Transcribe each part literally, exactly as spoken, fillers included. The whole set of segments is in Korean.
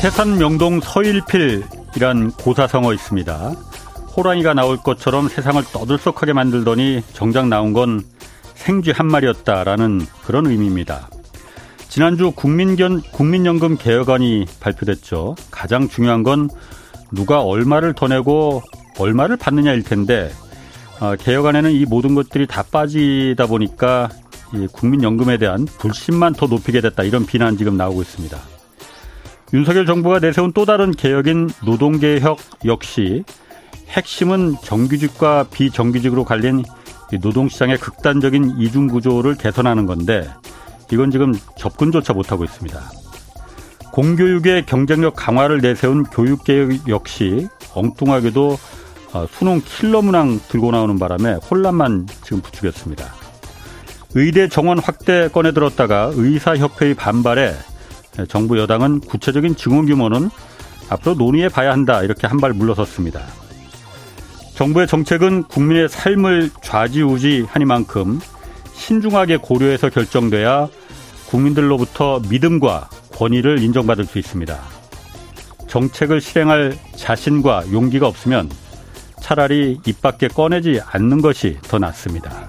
태산 명동 서일필이란 고사성어 있습니다. 호랑이가 나올 것처럼 세상을 떠들썩하게 만들더니 정작 나온 건 생쥐 한 마리였다라는 그런 의미입니다. 지난주 국민견, 국민연금 개혁안이 발표됐죠. 가장 중요한 건 누가 얼마를 더 내고 얼마를 받느냐일 텐데 아, 개혁안에는 이 모든 것들이 다 빠지다 보니까 이 국민연금에 대한 불신만 더 높이게 됐다. 이런 비난 지금 나오고 있습니다. 윤석열 정부가 내세운 또 다른 개혁인 노동개혁 역시 핵심은 정규직과 비정규직으로 갈린 노동시장의 극단적인 이중구조를 개선하는 건데 이건 지금 접근조차 못하고 있습니다. 공교육의 경쟁력 강화를 내세운 교육개혁 역시 엉뚱하게도 수능 킬러 문항 들고 나오는 바람에 혼란만 지금 부추겼습니다. 의대 정원 확대 꺼내 들었다가 의사협회의 반발에 정부 여당은 구체적인 증원 규모는 앞으로 논의해 봐야 한다 이렇게 한 발 물러섰습니다. 정부의 정책은 국민의 삶을 좌지우지하니만큼 신중하게 고려해서 결정돼야 국민들로부터 믿음과 권위를 인정받을 수 있습니다. 정책을 실행할 자신과 용기가 없으면 차라리 입 밖에 꺼내지 않는 것이 더 낫습니다.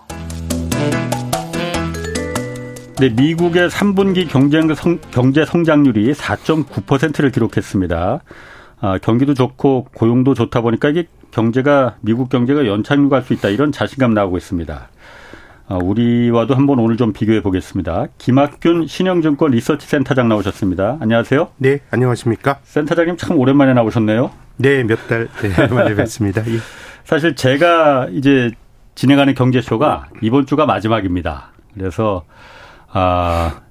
네, 미국의 삼 분기 경쟁 성, 경제 성장률이 사 점 구 퍼센트를 기록했습니다. 아, 경기도 좋고 고용도 좋다 보니까 이게 경제가 미국 경제가 연착륙 갈 수 있다 이런 자신감 나오고 있습니다. 우리와도 한번 오늘 좀 비교해 보겠습니다. 김학균 신영증권 리서치 센터장 나오셨습니다. 안녕하세요. 네, 안녕하십니까. 센터장님 참 오랜만에 나오셨네요. 네, 몇 달 네, 만에 뵙습니다. 예. 사실 제가 이제 진행하는 경제쇼가 이번 주가 마지막입니다. 그래서 아,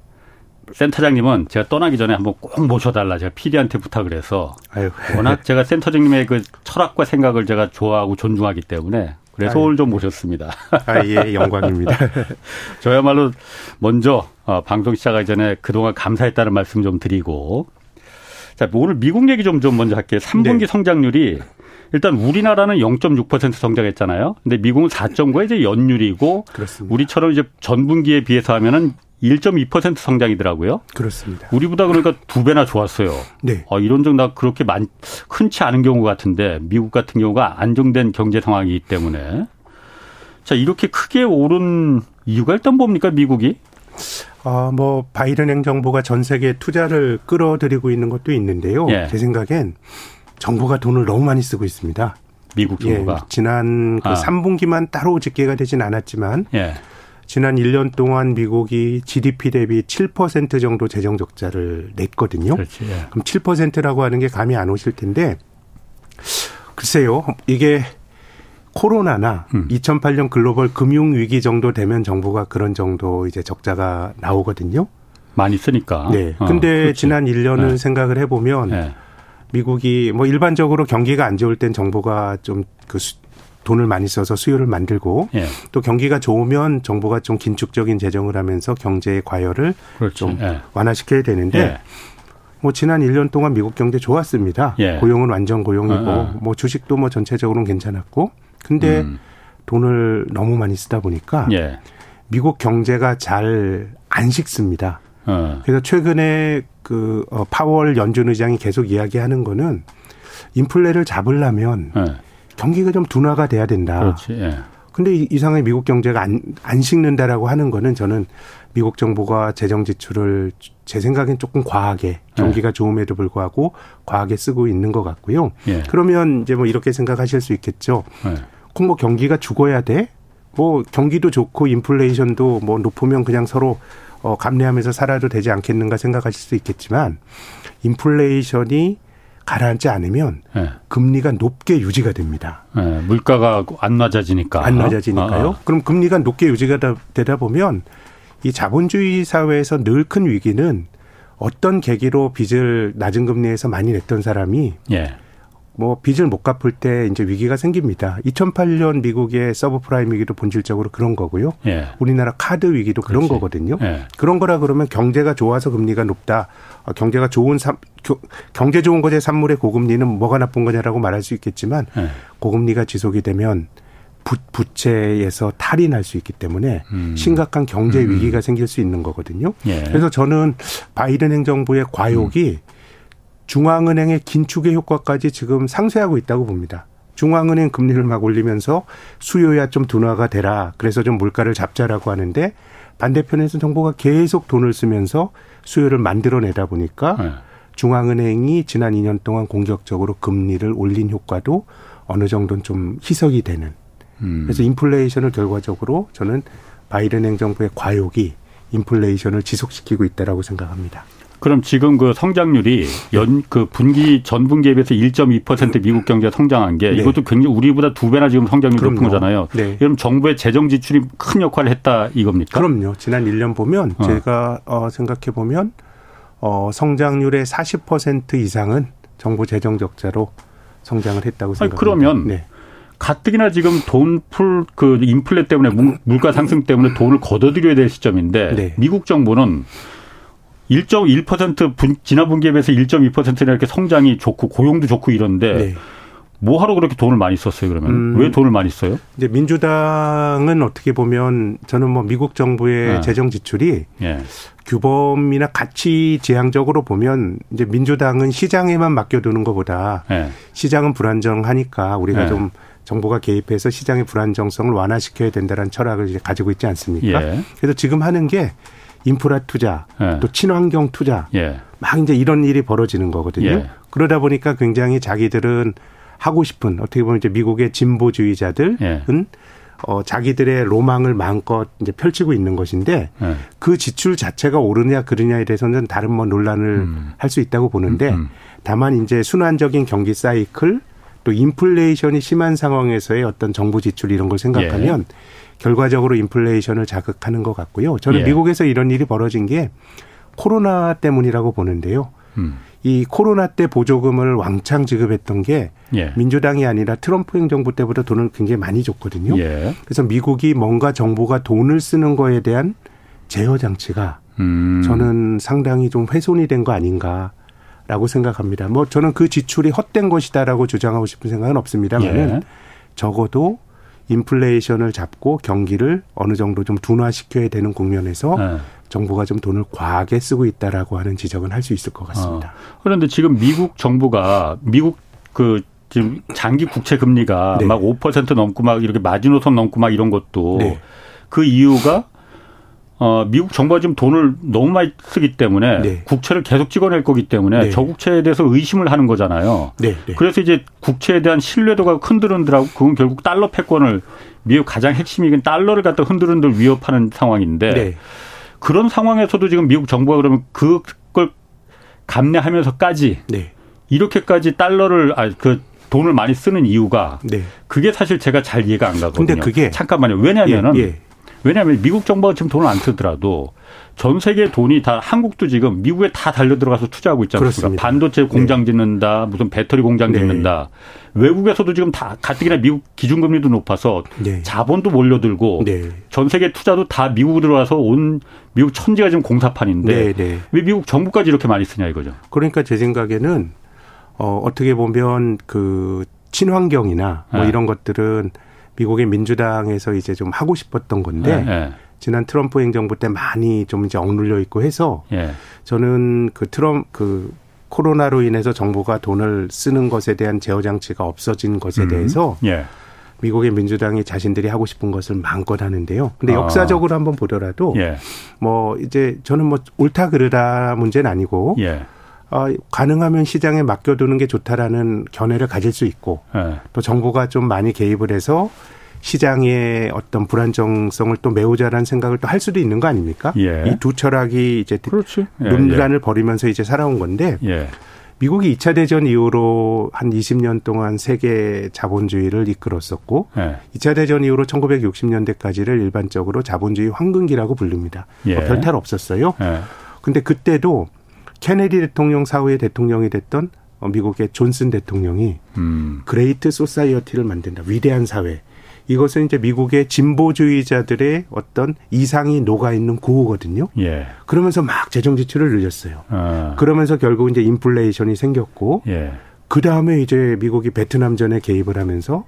센터장님은 제가 떠나기 전에 한번 꼭 모셔달라 제가 피디한테 부탁을 해서 아유. 워낙 제가 센터장님의 그 철학과 생각을 제가 좋아하고 존중하기 때문에 그래서 오늘 좀 모셨습니다. 아, 예, 영광입니다. 저야말로 먼저 어, 방송 시작하기 전에 그동안 감사했다는 말씀 좀 드리고, 자, 오늘 미국 얘기 좀, 좀 먼저 할게요. 삼 분기 네. 성장률이 일단 우리나라는 영 점 육 퍼센트 성장했잖아요. 근데 미국은 사 점 구가 이제 연율이고, 그렇습니다. 우리처럼 이제 전분기에 비해서 하면은 일 점 이 퍼센트 성장이더라고요. 그렇습니다. 우리보다 그러니까 두 배나 좋았어요. 네. 아, 이런 적 나 그렇게 많, 흔치 않은 경우 같은데 미국 같은 경우가 안정된 경제 상황이기 때문에. 자, 이렇게 크게 오른 이유가 일단 뭡니까 미국이? 아, 뭐 바이든 행정부가 전 세계 투자를 끌어들이고 있는 것도 있는데요. 예. 제 생각엔 정부가 돈을 너무 많이 쓰고 있습니다. 미국 정부가. 예, 지난 그 아. 삼 분기만 따로 집계가 되진 않았지만. 예. 지난 일 년 동안 미국이 지디피 대비 칠 퍼센트 정도 재정 적자를 냈거든요. 그렇지, 예. 그럼 칠 퍼센트라고 하는 게 감이 안 오실 텐데 글쎄요. 이게 코로나나 음. 이천팔 년 글로벌 금융 위기 정도 되면 정부가 그런 정도 이제 적자가 나오거든요. 많이 쓰니까. 네. 근데 어, 지난 일 년을 네. 생각을 해 보면 네. 미국이 뭐 일반적으로 경기가 안 좋을 땐 정부가 좀 그 돈을 많이 써서 수요를 만들고 예. 또 경기가 좋으면 정부가 좀 긴축적인 재정을 하면서 경제의 과열을 그렇죠. 좀 예. 완화시켜야 되는데 예. 뭐 지난 일 년 동안 미국 경제 좋았습니다. 예. 고용은 완전 고용이고 아, 아. 뭐 주식도 뭐 전체적으로는 괜찮았고 근데 음. 돈을 너무 많이 쓰다 보니까 예. 미국 경제가 잘 안 식습니다. 아. 그래서 최근에 그 파월 연준 의장이 계속 이야기하는 거는 인플레를 잡으려면 아. 경기가 좀 둔화가 돼야 된다. 그렇지. 예. 근데 이상하게 미국 경제가 안, 안 식는다라고 하는 거는 저는 미국 정부가 재정 지출을 제 생각엔 조금 과하게 경기가 예. 좋음에도 불구하고 과하게 쓰고 있는 것 같고요. 예. 그러면 이제 뭐 이렇게 생각하실 수 있겠죠. 예. 그럼 뭐 경기가 죽어야 돼? 뭐 경기도 좋고 인플레이션도 뭐 높으면 그냥 서로 어, 감내하면서 살아도 되지 않겠는가 생각하실 수 있겠지만 인플레이션이 가라앉지 않으면 네. 금리가 높게 유지가 됩니다. 네, 물가가 안 낮아지니까. 안 낮아지니까요. 어? 어, 어. 그럼 금리가 높게 유지가 되다 보면 이 자본주의 사회에서 늘 큰 위기는 어떤 계기로 빚을 낮은 금리에서 많이 냈던 사람이 예. 뭐 빚을 못 갚을 때 이제 위기가 생깁니다. 이천팔 년 미국의 서브프라임 위기도 본질적으로 그런 거고요. 예. 우리나라 카드 위기도 그런 그렇지. 거거든요. 예. 그런 거라 그러면 경제가 좋아서 금리가 높다. 경제가 좋은 삼, 경제 좋은 거제 산물의 고금리는 뭐가 나쁜 거냐라고 말할 수 있겠지만 예. 고금리가 지속이 되면 부, 부채에서 탈이 날 수 있기 때문에 음. 심각한 경제 음. 위기가 생길 수 있는 거거든요. 예. 그래서 저는 바이든 행정부의 과욕이 음. 중앙은행의 긴축의 효과까지 지금 상쇄하고 있다고 봅니다. 중앙은행 금리를 막 올리면서 수요야 좀 둔화가 되라. 그래서 좀 물가를 잡자라고 하는데 반대편에서 정부가 계속 돈을 쓰면서 수요를 만들어내다 보니까 네. 중앙은행이 지난 이 년 동안 공격적으로 금리를 올린 효과도 어느 정도는 좀 희석이 되는. 음. 그래서 인플레이션을 결과적으로 저는 바이든 행정부의 과욕이 인플레이션을 지속시키고 있다라고 생각합니다. 그럼 지금 그 성장률이 연, 그 분기, 전 분기에 비해서 일 점 이 퍼센트 미국 경제가 성장한 게 네. 이것도 굉장히 우리보다 두 배나 지금 성장률이 그럼요. 높은 거잖아요. 네. 그럼 정부의 재정 지출이 큰 역할을 했다 이겁니까? 그럼요. 지난 일 년 보면 어. 제가 어, 생각해 보면 어, 성장률의 사십 퍼센트 이상은 정부 재정 적자로 성장을 했다고 생각합니다. 아니, 그러면. 네. 가뜩이나 지금 돈풀 그 인플레 때문에 물가 상승 때문에 돈을 걷어들여야 될 시점인데 네. 미국 정부는 일 점 일 퍼센트 분, 지난 분기에 비해서 일 점 이 퍼센트나 이렇게 성장이 좋고 고용도 좋고 이런데 네. 뭐 하러 그렇게 돈을 많이 썼어요 그러면? 음, 왜 돈을 많이 써요? 이제 민주당은 어떻게 보면 저는 뭐 미국 정부의 네. 재정 지출이 네. 규범이나 가치 지향적으로 보면 이제 민주당은 시장에만 맡겨두는 것보다 네. 시장은 불안정하니까 우리가 네. 좀 정부가 개입해서 시장의 불안정성을 완화시켜야 된다는 철학을 이제 가지고 있지 않습니까? 예. 그래서 지금 하는 게 인프라 투자, 예. 또 친환경 투자, 예. 막 이제 이런 일이 벌어지는 거거든요. 예. 그러다 보니까 굉장히 자기들은 하고 싶은 어떻게 보면 이제 미국의 진보주의자들은 예. 어, 자기들의 로망을 마음껏 이제 펼치고 있는 것인데 예. 그 지출 자체가 오르냐 그러냐에 대해서는 다른 뭐 논란을 음. 할 수 있다고 보는데 음. 다만 이제 순환적인 경기 사이클 또 인플레이션이 심한 상황에서의 어떤 정부 지출 이런 걸 생각하면 예. 결과적으로 인플레이션을 자극하는 것 같고요. 저는 예. 미국에서 이런 일이 벌어진 게 코로나 때문이라고 보는데요. 음. 이 코로나 때 보조금을 왕창 지급했던 게 예. 민주당이 아니라 트럼프 행정부 때보다 돈을 굉장히 많이 줬거든요. 예. 그래서 미국이 뭔가 정부가 돈을 쓰는 거에 대한 제어 장치가 음. 저는 상당히 좀 훼손이 된 거 아닌가. 라고 생각합니다. 뭐 저는 그 지출이 헛된 것이다라고 주장하고 싶은 생각은 없습니다만은 예. 적어도 인플레이션을 잡고 경기를 어느 정도 좀 둔화시켜야 되는 국면에서 예. 정부가 좀 돈을 과하게 쓰고 있다라고 하는 지적은 할 수 있을 것 같습니다. 어. 그런데 지금 미국 정부가 미국 그 지금 장기 국채 금리가 네. 막 오 퍼센트 넘고 막 이렇게 마지노선 넘고 막 이런 것도 네. 그 이유가 어, 미국 정부가 지금 돈을 너무 많이 쓰기 때문에 네. 국채를 계속 찍어낼 거기 때문에 네. 저국채에 대해서 의심을 하는 거잖아요. 네. 네. 그래서 이제 국채에 대한 신뢰도가 흔들흔들하고 그건 결국 달러 패권을 미국 가장 핵심이긴 달러를 갖다 흔들흔들 위협하는 상황인데 네. 그런 상황에서도 지금 미국 정부가 그러면 그걸 감내하면서까지 네. 이렇게까지 달러를 아, 그 돈을 많이 쓰는 이유가 네. 그게 사실 제가 잘 이해가 안 가거든요. 근데 그게 잠깐만요. 왜냐하면은. 예, 예. 왜냐하면 미국 정부가 지금 돈을 안 쓰더라도 전 세계 돈이 다 한국도 지금 미국에 다 달려들어가서 투자하고 있지 않습니까? 반도체 공장 네. 짓는다. 무슨 배터리 공장 네. 짓는다. 외국에서도 지금 다 가뜩이나 미국 기준금리도 높아서 네. 자본도 몰려들고 네. 전 세계 투자도 다 미국으로 들어와서 온 미국 천지가 지금 공사판인데 네. 네. 왜 미국 정부까지 이렇게 많이 쓰냐 이거죠. 그러니까 제 생각에는 어, 어떻게 보면 그 친환경이나 뭐 네. 이런 것들은 미국의 민주당에서 이제 좀 하고 싶었던 건데 예, 예. 지난 트럼프 행정부 때 많이 좀 이제 억눌려 있고 해서 예. 저는 그 트럼 그 코로나로 인해서 정부가 돈을 쓰는 것에 대한 제어 장치가 없어진 것에 음. 대해서 예. 미국의 민주당이 자신들이 하고 싶은 것을 마음껏 하는데요. 근데 역사적으로 아. 한번 보더라도 예. 뭐 이제 저는 뭐 옳다 그르다 문제는 아니고 예. 어, 가능하면 시장에 맡겨두는 게 좋다라는 견해를 가질 수 있고 네. 또 정부가 좀 많이 개입을 해서 시장의 어떤 불안정성을 또 메우자라는 생각을 또 할 수도 있는 거 아닙니까? 예. 이 두 철학이 이제 논란을 예, 예. 벌이면서 이제 살아온 건데 예. 미국이 이 차 대전 이후로 한 이십 년 동안 세계 자본주의를 이끌었었고 예. 이 차 대전 이후로 천구백육십 년대까지를 일반적으로 자본주의 황금기라고 부릅니다. 예. 뭐 별탈 없었어요. 예. 근데 그때도 케네디 대통령 사후에 대통령이 됐던 미국의 존슨 대통령이 음. 그레이트 소사이어티를 만든다. 위대한 사회. 이것은 이제 미국의 진보주의자들의 어떤 이상이 녹아있는 구호거든요. 예. 그러면서 막 재정 지출을 늘렸어요. 아. 그러면서 결국 이제 인플레이션이 생겼고, 예. 그 다음에 이제 미국이 베트남전에 개입을 하면서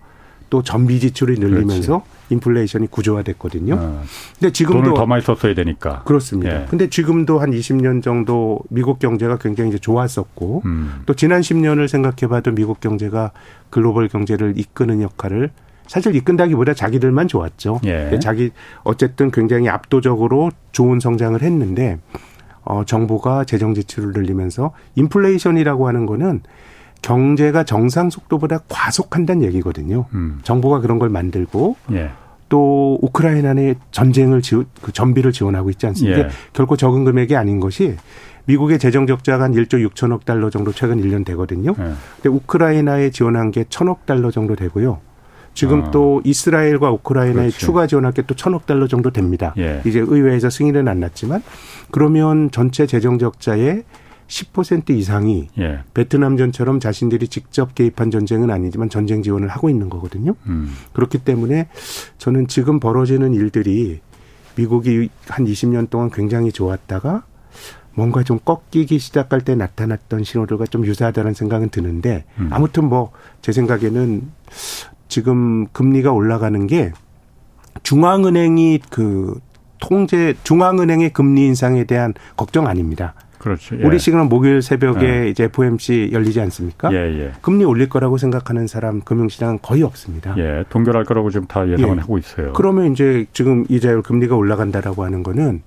또 전비 지출이 늘리면서 그렇지. 인플레이션이 구조화됐거든요. 아. 근데 지금도 돈을 더 많이 썼어야 되니까. 그렇습니다. 예. 근데 지금도 한 이십 년 정도 미국 경제가 굉장히 이제 좋았었고, 음. 또 지난 십 년을 생각해봐도 미국 경제가 글로벌 경제를 이끄는 역할을 사실 이끈다기보다 자기들만 좋았죠. 예. 자기 어쨌든 굉장히 압도적으로 좋은 성장을 했는데 어, 정부가 재정 지출을 늘리면서 인플레이션이라고 하는 거는 경제가 정상 속도보다 과속한다는 얘기거든요. 음. 정부가 그런 걸 만들고 예. 또 우크라이나의 전쟁을 지우, 그 전비를 지원하고 있지 않습니까? 예. 결코 적은 금액이 아닌 것이 미국의 재정 적자가 한 일조 육천억 달러 정도 최근 일 년 되거든요. 예. 근데 우크라이나에 지원한 게 천억 달러 정도 되고요. 지금 어. 또 이스라엘과 우크라이나에 그렇죠. 추가 지원할 게 또 천억 달러 정도 됩니다. 예. 이제 의회에서 승인은 안 났지만 그러면 전체 재정 적자의 십 퍼센트 이상이 예. 베트남전처럼 자신들이 직접 개입한 전쟁은 아니지만 전쟁 지원을 하고 있는 거거든요. 음. 그렇기 때문에 저는 지금 벌어지는 일들이 미국이 한 이십 년 동안 굉장히 좋았다가 뭔가 좀 꺾이기 시작할 때 나타났던 신호들과 좀 유사하다는 생각은 드는데 음. 아무튼 뭐 제 생각에는 지금 금리가 올라가는 게 중앙은행이 그 통제 중앙은행의 금리 인상에 대한 걱정 아닙니다. 그렇죠. 예. 우리 시간은 목요일 새벽에 예. 이제 에프오엠씨 열리지 않습니까? 예, 예. 금리 올릴 거라고 생각하는 사람 금융시장은 거의 없습니다. 예, 동결할 거라고 지금 다 예상을 예. 하고 있어요. 그러면 이제 지금 이자율 금리가 올라간다라고 하는 거는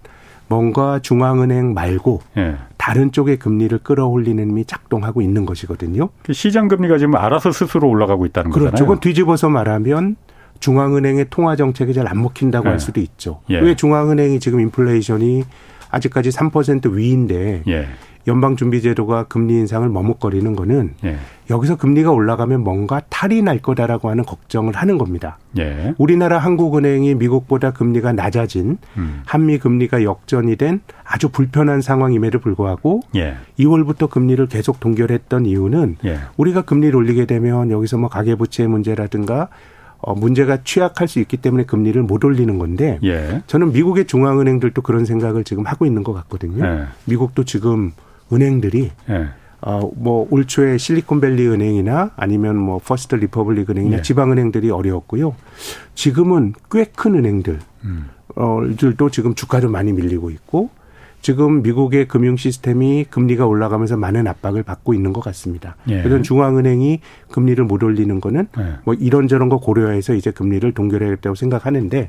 뭔가 중앙은행 말고 예. 다른 쪽의 금리를 끌어올리는 힘이 작동하고 있는 것이거든요. 시장 금리가 지금 알아서 스스로 올라가고 있다는 그렇죠. 거잖아요. 그건 뒤집어서 말하면 중앙은행의 통화 정책이 잘 안 먹힌다고 예. 할 수도 있죠. 예. 왜 중앙은행이 지금 인플레이션이 아직까지 삼 퍼센트 위인데 예. 연방준비제도가 금리 인상을 머뭇거리는 거는 예. 여기서 금리가 올라가면 뭔가 탈이 날 거다라고 하는 걱정을 하는 겁니다. 예. 우리나라 한국은행이 미국보다 금리가 낮아진 음. 한미 금리가 역전이 된 아주 불편한 상황임에도 불구하고 예. 이월부터 금리를 계속 동결했던 이유는 예. 우리가 금리를 올리게 되면 여기서 뭐 가계부채 문제라든가 어, 문제가 취약할 수 있기 때문에 금리를 못 올리는 건데 예. 저는 미국의 중앙은행들도 그런 생각을 지금 하고 있는 것 같거든요. 예. 미국도 지금 은행들이 예. 어, 뭐 올 초에 실리콘밸리 은행이나 아니면 뭐 퍼스트 리퍼블릭 은행이나 예. 지방은행들이 어려웠고요. 지금은 꽤 큰 은행들 음. 어, 들도 지금 주가도 많이 밀리고 있고 지금 미국의 금융 시스템이 금리가 올라가면서 많은 압박을 받고 있는 것 같습니다. 예. 그래서 중앙은행이 금리를 못 올리는 거는 예. 뭐 이런저런 거 고려해서 이제 금리를 동결해야겠다고 생각하는데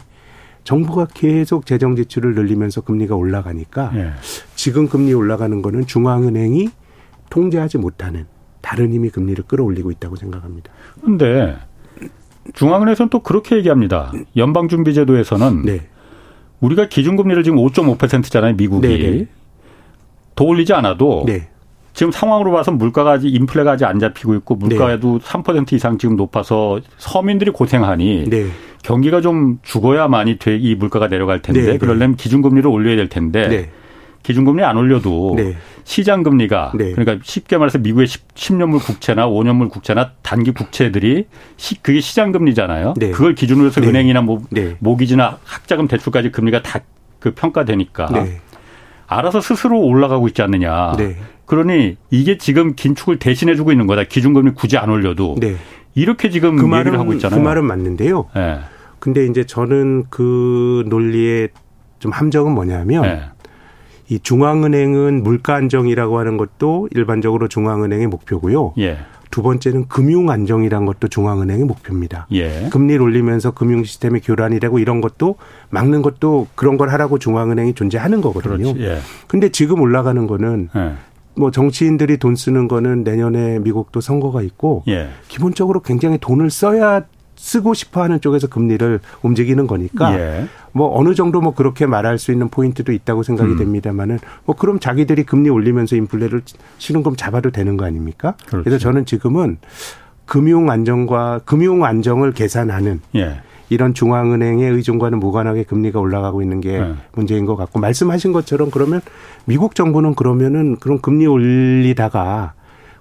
정부가 계속 재정 지출을 늘리면서 금리가 올라가니까 예. 지금 금리 올라가는 거는 중앙은행이 통제하지 못하는 다른 힘이 금리를 끌어올리고 있다고 생각합니다. 그런데 중앙은행에서는 또 그렇게 얘기합니다. 연방준비제도에서는. 네. 우리가 기준금리를 지금 오 점 오 퍼센트잖아요. 미국이. 네네. 더 올리지 않아도 네. 지금 상황으로 봐서 물가가 인플레가 아직 안 잡히고 있고 물가에도 네. 삼 퍼센트 이상 지금 높아서 서민들이 고생하니 네. 경기가 좀 죽어야만이 되, 이 물가가 내려갈 텐데 네네. 그러려면 기준금리를 올려야 될 텐데 네. 기준금리 안 올려도 네. 시장금리가 네. 그러니까 쉽게 말해서 미국의 십, 십 년물 국채나 오 년물 국채나 단기 국채들이 시, 그게 시장금리잖아요. 네. 그걸 기준으로 해서 네. 은행이나 모, 네. 모기지나 학자금 대출까지 금리가 다 그 평가되니까 네. 알아서 스스로 올라가고 있지 않느냐. 네. 그러니 이게 지금 긴축을 대신해 주고 있는 거다. 기준금리 굳이 안 올려도. 네. 이렇게 지금 그 말은, 얘기를 하고 있잖아요. 그 말은 맞는데요. 네. 근데 이제 저는 그 논리의 좀 함정은 뭐냐면 네. 이 중앙은행은 물가 안정이라고 하는 것도 일반적으로 중앙은행의 목표고요. 예. 두 번째는 금융 안정이라는 것도 중앙은행의 목표입니다. 예. 금리를 올리면서 금융 시스템이 교란이 되고 이런 것도 막는 것도 그런 걸 하라고 중앙은행이 존재하는 거거든요. 그런데 예. 지금 올라가는 거는 예. 뭐 정치인들이 돈 쓰는 거는 내년에 미국도 선거가 있고 예. 기본적으로 굉장히 돈을 써야 쓰고 싶어하는 쪽에서 금리를 움직이는 거니까 예. 뭐 어느 정도 뭐 그렇게 말할 수 있는 포인트도 있다고 생각이 음. 됩니다만은 뭐 그럼 자기들이 금리 올리면서 인플레를 신흥금 잡아도 되는 거 아닙니까? 그렇지. 그래서 저는 지금은 금융 안정과 금융 안정을 계산하는 예. 이런 중앙은행의 의존과는 무관하게 금리가 올라가고 있는 게 예. 문제인 것 같고 말씀하신 것처럼 그러면 미국 정부는 그러면은 그럼 금리 올리다가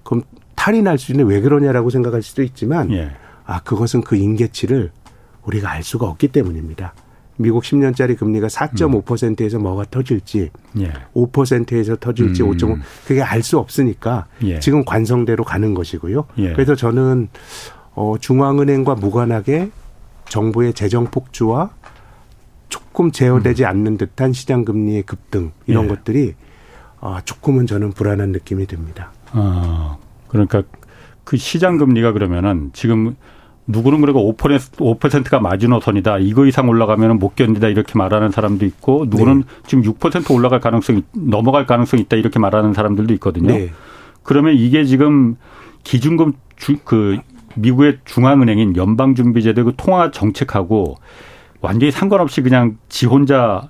그럼. 탈이 날 수 있는데 왜 그러냐라고 생각할 수도 있지만 예. 아 그것은 그 임계치를 우리가 알 수가 없기 때문입니다. 미국 십 년짜리 금리가 사 점 오 퍼센트에서 뭐가 터질지 예. 오 퍼센트에서 터질지 음. 오 점 오 그게 알 수 없으니까 예. 지금 관성대로 가는 것이고요. 예. 그래서 저는 어, 중앙은행과 무관하게 정부의 재정 폭주와 조금 제어되지 음. 않는 듯한 시장 금리의 급등 이런 예. 것들이 어, 조금은 저는 불안한 느낌이 듭니다. 아, 그러니까 그 시장 금리가 그러면은 지금 누구는 그리고 오 퍼센트가 마지노선이다. 이거 이상 올라가면 못 견디다 이렇게 말하는 사람도 있고 누구는 네. 지금 육 퍼센트 올라갈 가능성이 넘어갈 가능성이 있다 이렇게 말하는 사람들도 있거든요. 네. 그러면 이게 지금 기준금 주, 그 미국의 중앙은행인 연방준비제도 그 통화 정책하고 완전히 상관없이 그냥 지 혼자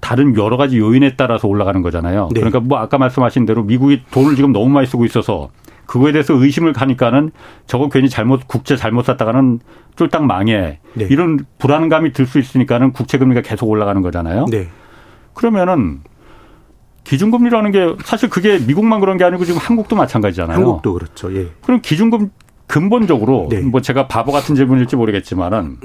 다른 여러 가지 요인에 따라서 올라가는 거잖아요. 네. 그러니까 뭐 아까 말씀하신 대로 미국이 돈을 지금 너무 많이 쓰고 있어서 그거에 대해서 의심을 가니까는 저거 괜히 잘못 국채 잘못 샀다가는 쫄딱 망해. 네. 이런 불안감이 들 수 있으니까는 국채 금리가 계속 올라가는 거잖아요. 네. 그러면은 기준금리라는 게 사실 그게 미국만 그런 게 아니고 지금 한국도 마찬가지잖아요. 한국도 그렇죠. 예. 그럼 기준금 근본적으로 네. 뭐 제가 바보 같은 질문일지 모르겠지만은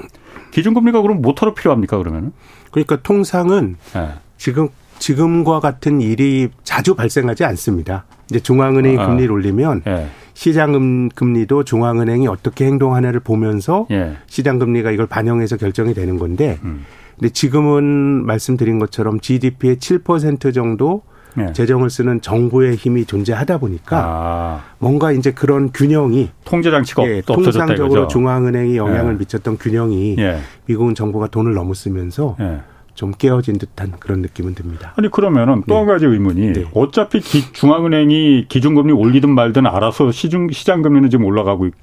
기준금리가 그럼 뭐터로 필요합니까 그러면은? 그러니까 통상은 네. 지금 지금과 같은 일이 자주 발생하지 않습니다. 이제 중앙은행이 금리를 올리면 예. 시장 금리도 중앙은행이 어떻게 행동하냐를 보면서 예. 시장 금리가 이걸 반영해서 결정이 되는 건데 음. 근데 지금은 말씀드린 것처럼 지디피의 칠 퍼센트 정도 예. 재정을 쓰는 정부의 힘이 존재하다 보니까 아. 뭔가 이제 그런 균형이 통제 장치가 예, 없어졌다 이거죠. 통상적으로 중앙은행이 영향을 예. 미쳤던 균형이 예. 미국은 정부가 돈을 너무 쓰면서 예. 좀 깨어진 듯한 그런 느낌은 듭니다. 아니 그러면은 또 한 네. 가지 의문이 네. 어차피 기, 중앙은행이 기준금리 올리든 말든 알아서 시중, 시장금리는 지금 올라가고 있,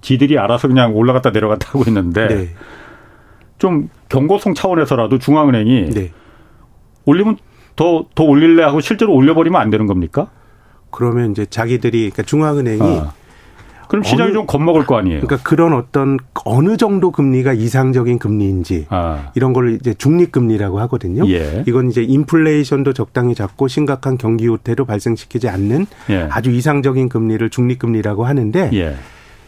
지들이 알아서 그냥 올라갔다 내려갔다 하고 있는데 네. 좀 경고성 차원에서라도 중앙은행이 네. 올리면 더, 더 올릴래 하고 실제로 올려버리면 안 되는 겁니까? 그러면 이제 자기들이 그러니까 중앙은행이 아. 그럼 시장이 어느, 좀 겁먹을 거 아니에요. 그러니까 그런 어떤 어느 정도 금리가 이상적인 금리인지 아. 이런 걸 이제 중립금리라고 하거든요. 예. 이건 이제 인플레이션도 적당히 잡고 심각한 경기 후퇴도 발생시키지 않는 예. 아주 이상적인 금리를 중립금리라고 하는데 예.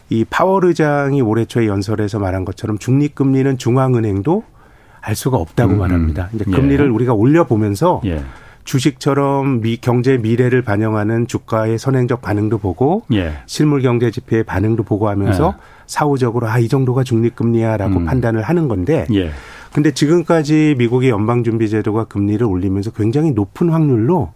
이 파월 의장이 올해 초에 연설에서 말한 것처럼 중립금리는 중앙은행도 알 수가 없다고 음. 말합니다. 이제 금리를 예. 우리가 올려보면서 예. 주식처럼 미 경제 미래를 반영하는 주가의 선행적 반응도 보고 예. 실물 경제 지표의 반응도 보고 하면서 예. 사후적으로 아, 이 정도가 중립금리야라고 음. 판단을 하는 건데 예. 근데 지금까지 미국의 연방준비제도가 금리를 올리면서 굉장히 높은 확률로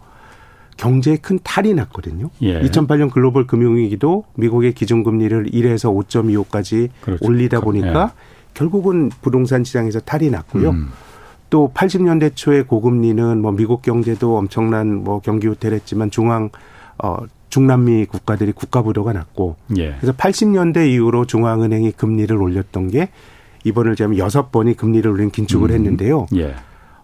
경제에 큰 탈이 났거든요. 예. 이천팔 년 글로벌 금융위기도 미국의 기준금리를 일에서 오 점 이오까지 그렇죠. 올리다 보니까 예. 결국은 부동산 시장에서 탈이 났고요. 음. 또 팔십 년대 초의 고금리는 뭐 미국 경제도 엄청난 뭐 경기 후퇴를 했지만 중앙 어 중남미 국가들이 국가 부도가 났고 예. 그래서 팔십 년대 이후로 중앙은행이 금리를 올렸던 게 이번을 제하면 여섯 번이 금리를 올린 긴축을 음. 했는데요. 예.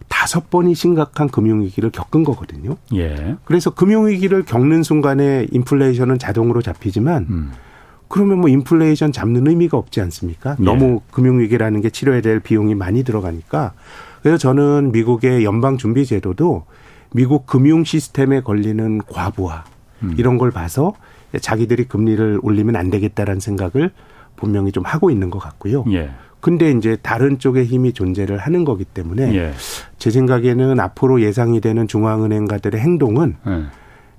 다섯 번이 심각한 금융 위기를 겪은 거거든요. 예. 그래서 금융 위기를 겪는 순간에 인플레이션은 자동으로 잡히지만 음. 그러면 뭐 인플레이션 잡는 의미가 없지 않습니까? 예. 너무 금융 위기라는 게 치료해야 될 비용이 많이 들어가니까. 그래서 저는 미국의 연방준비제도도 미국 금융 시스템에 걸리는 과부하 음. 이런 걸 봐서 자기들이 금리를 올리면 안 되겠다라는 생각을 분명히 좀 하고 있는 것 같고요. 예. 근데 이제 다른 쪽의 힘이 존재를 하는 거기 때문에 예. 제 생각에는 앞으로 예상이 되는 중앙은행가들의 행동은 예.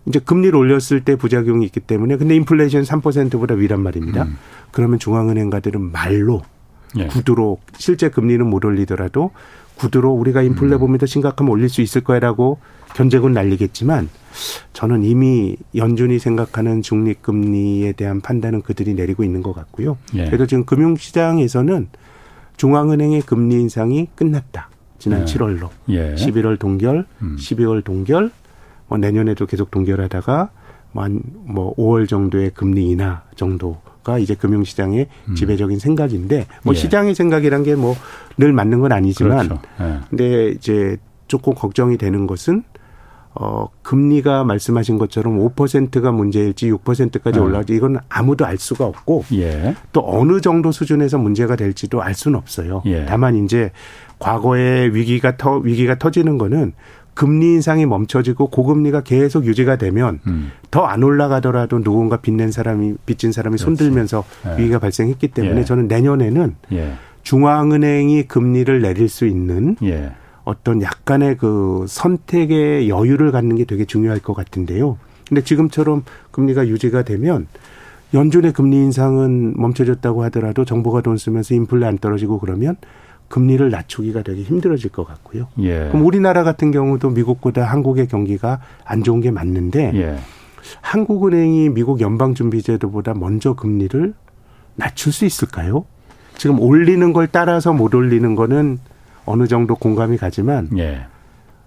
이제 금리를 올렸을 때 부작용이 있기 때문에 근데 인플레이션 삼 퍼센트보다 위란 말입니다. 음. 그러면 중앙은행가들은 말로 예. 구두로 실제 금리는 못 올리더라도 구두로 우리가 인플레 보면 더 심각하면 올릴 수 있을 거라고 견제군 날리겠지만 저는 이미 연준이 생각하는 중립금리에 대한 판단은 그들이 내리고 있는 것 같고요. 예. 그래서 지금 금융시장에서는 중앙은행의 금리 인상이 끝났다. 지난 예. 칠월로. 예. 십일월 동결, 음. 십이월 동결, 뭐 내년에도 계속 동결하다가 뭐 한 뭐 오월 정도의 금리 인하 정도. 이제 금융시장의 음. 지배적인 생각인데 뭐 예. 시장의 생각이란 게 뭐 늘 맞는 건 아니지만 그렇죠. 예. 근데 이제 조금 걱정이 되는 것은 어 금리가 말씀하신 것처럼 오 퍼센트가 문제일지 육 퍼센트까지 예. 올라갈지 이건 아무도 알 수가 없고 예. 또 어느 정도 수준에서 문제가 될지도 알 수는 없어요. 예. 다만 이제 과거에 위기가 터 위기가 터지는 거는 금리 인상이 멈춰지고 고금리가 계속 유지가 되면 음. 더 안 올라가더라도 누군가 빚낸 사람이 빚진 사람이 손들면서 예. 위기가 발생했기 때문에 예. 저는 내년에는 예. 중앙은행이 금리를 내릴 수 있는 예. 어떤 약간의 그 선택의 여유를 갖는 게 되게 중요할 것 같은데요. 근데 지금처럼 금리가 유지가 되면 연준의 금리 인상은 멈춰졌다고 하더라도 정부가 돈 쓰면서 인플레 안 떨어지고 그러면 금리를 낮추기가 되게 힘들어질 것 같고요. 예. 그럼 우리나라 같은 경우도 미국보다 한국의 경기가 안 좋은 게 맞는데 예. 한국은행이 미국 연방준비제도보다 먼저 금리를 낮출 수 있을까요? 지금 올리는 걸 따라서 못 올리는 거는 어느 정도 공감이 가지만 예.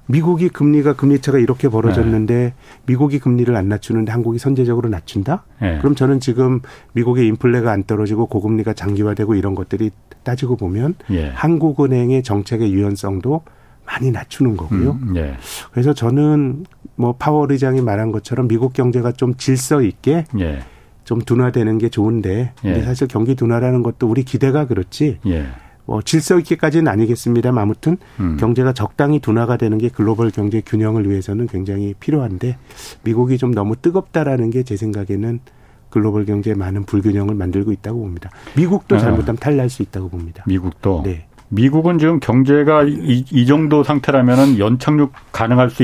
미국이 금리가 금리차가 이렇게 벌어졌는데 예. 미국이 금리를 안 낮추는데 한국이 선제적으로 낮춘다? 예. 그럼 저는 지금 미국의 인플레가 안 떨어지고 고금리가 장기화되고 이런 것들이 따지고 보면 예. 한국은행의 정책의 유연성도 많이 낮추는 거고요. 음, 예. 그래서 저는 뭐 파월 의장이 말한 것처럼 미국 경제가 좀 질서 있게 예. 좀 둔화되는 게 좋은데 예. 근데 사실 경기 둔화라는 것도 우리 기대가 그렇지 예. 뭐 질서 있게까지는 아니겠습니다만 아무튼 음. 경제가 적당히 둔화가 되는 게 글로벌 경제 균형을 위해서는 굉장히 필요한데 미국이 좀 너무 뜨겁다라는 게 제 생각에는 글로벌 경제에 많은 불균형을 만들고 있다고 봅니다. 미국도 잘못하면 아. 탈날 수 있다고 봅니다. 미국도? 네. 미국은 지금 경제가 이, 이 정도 상태라면 연착륙 가능할 수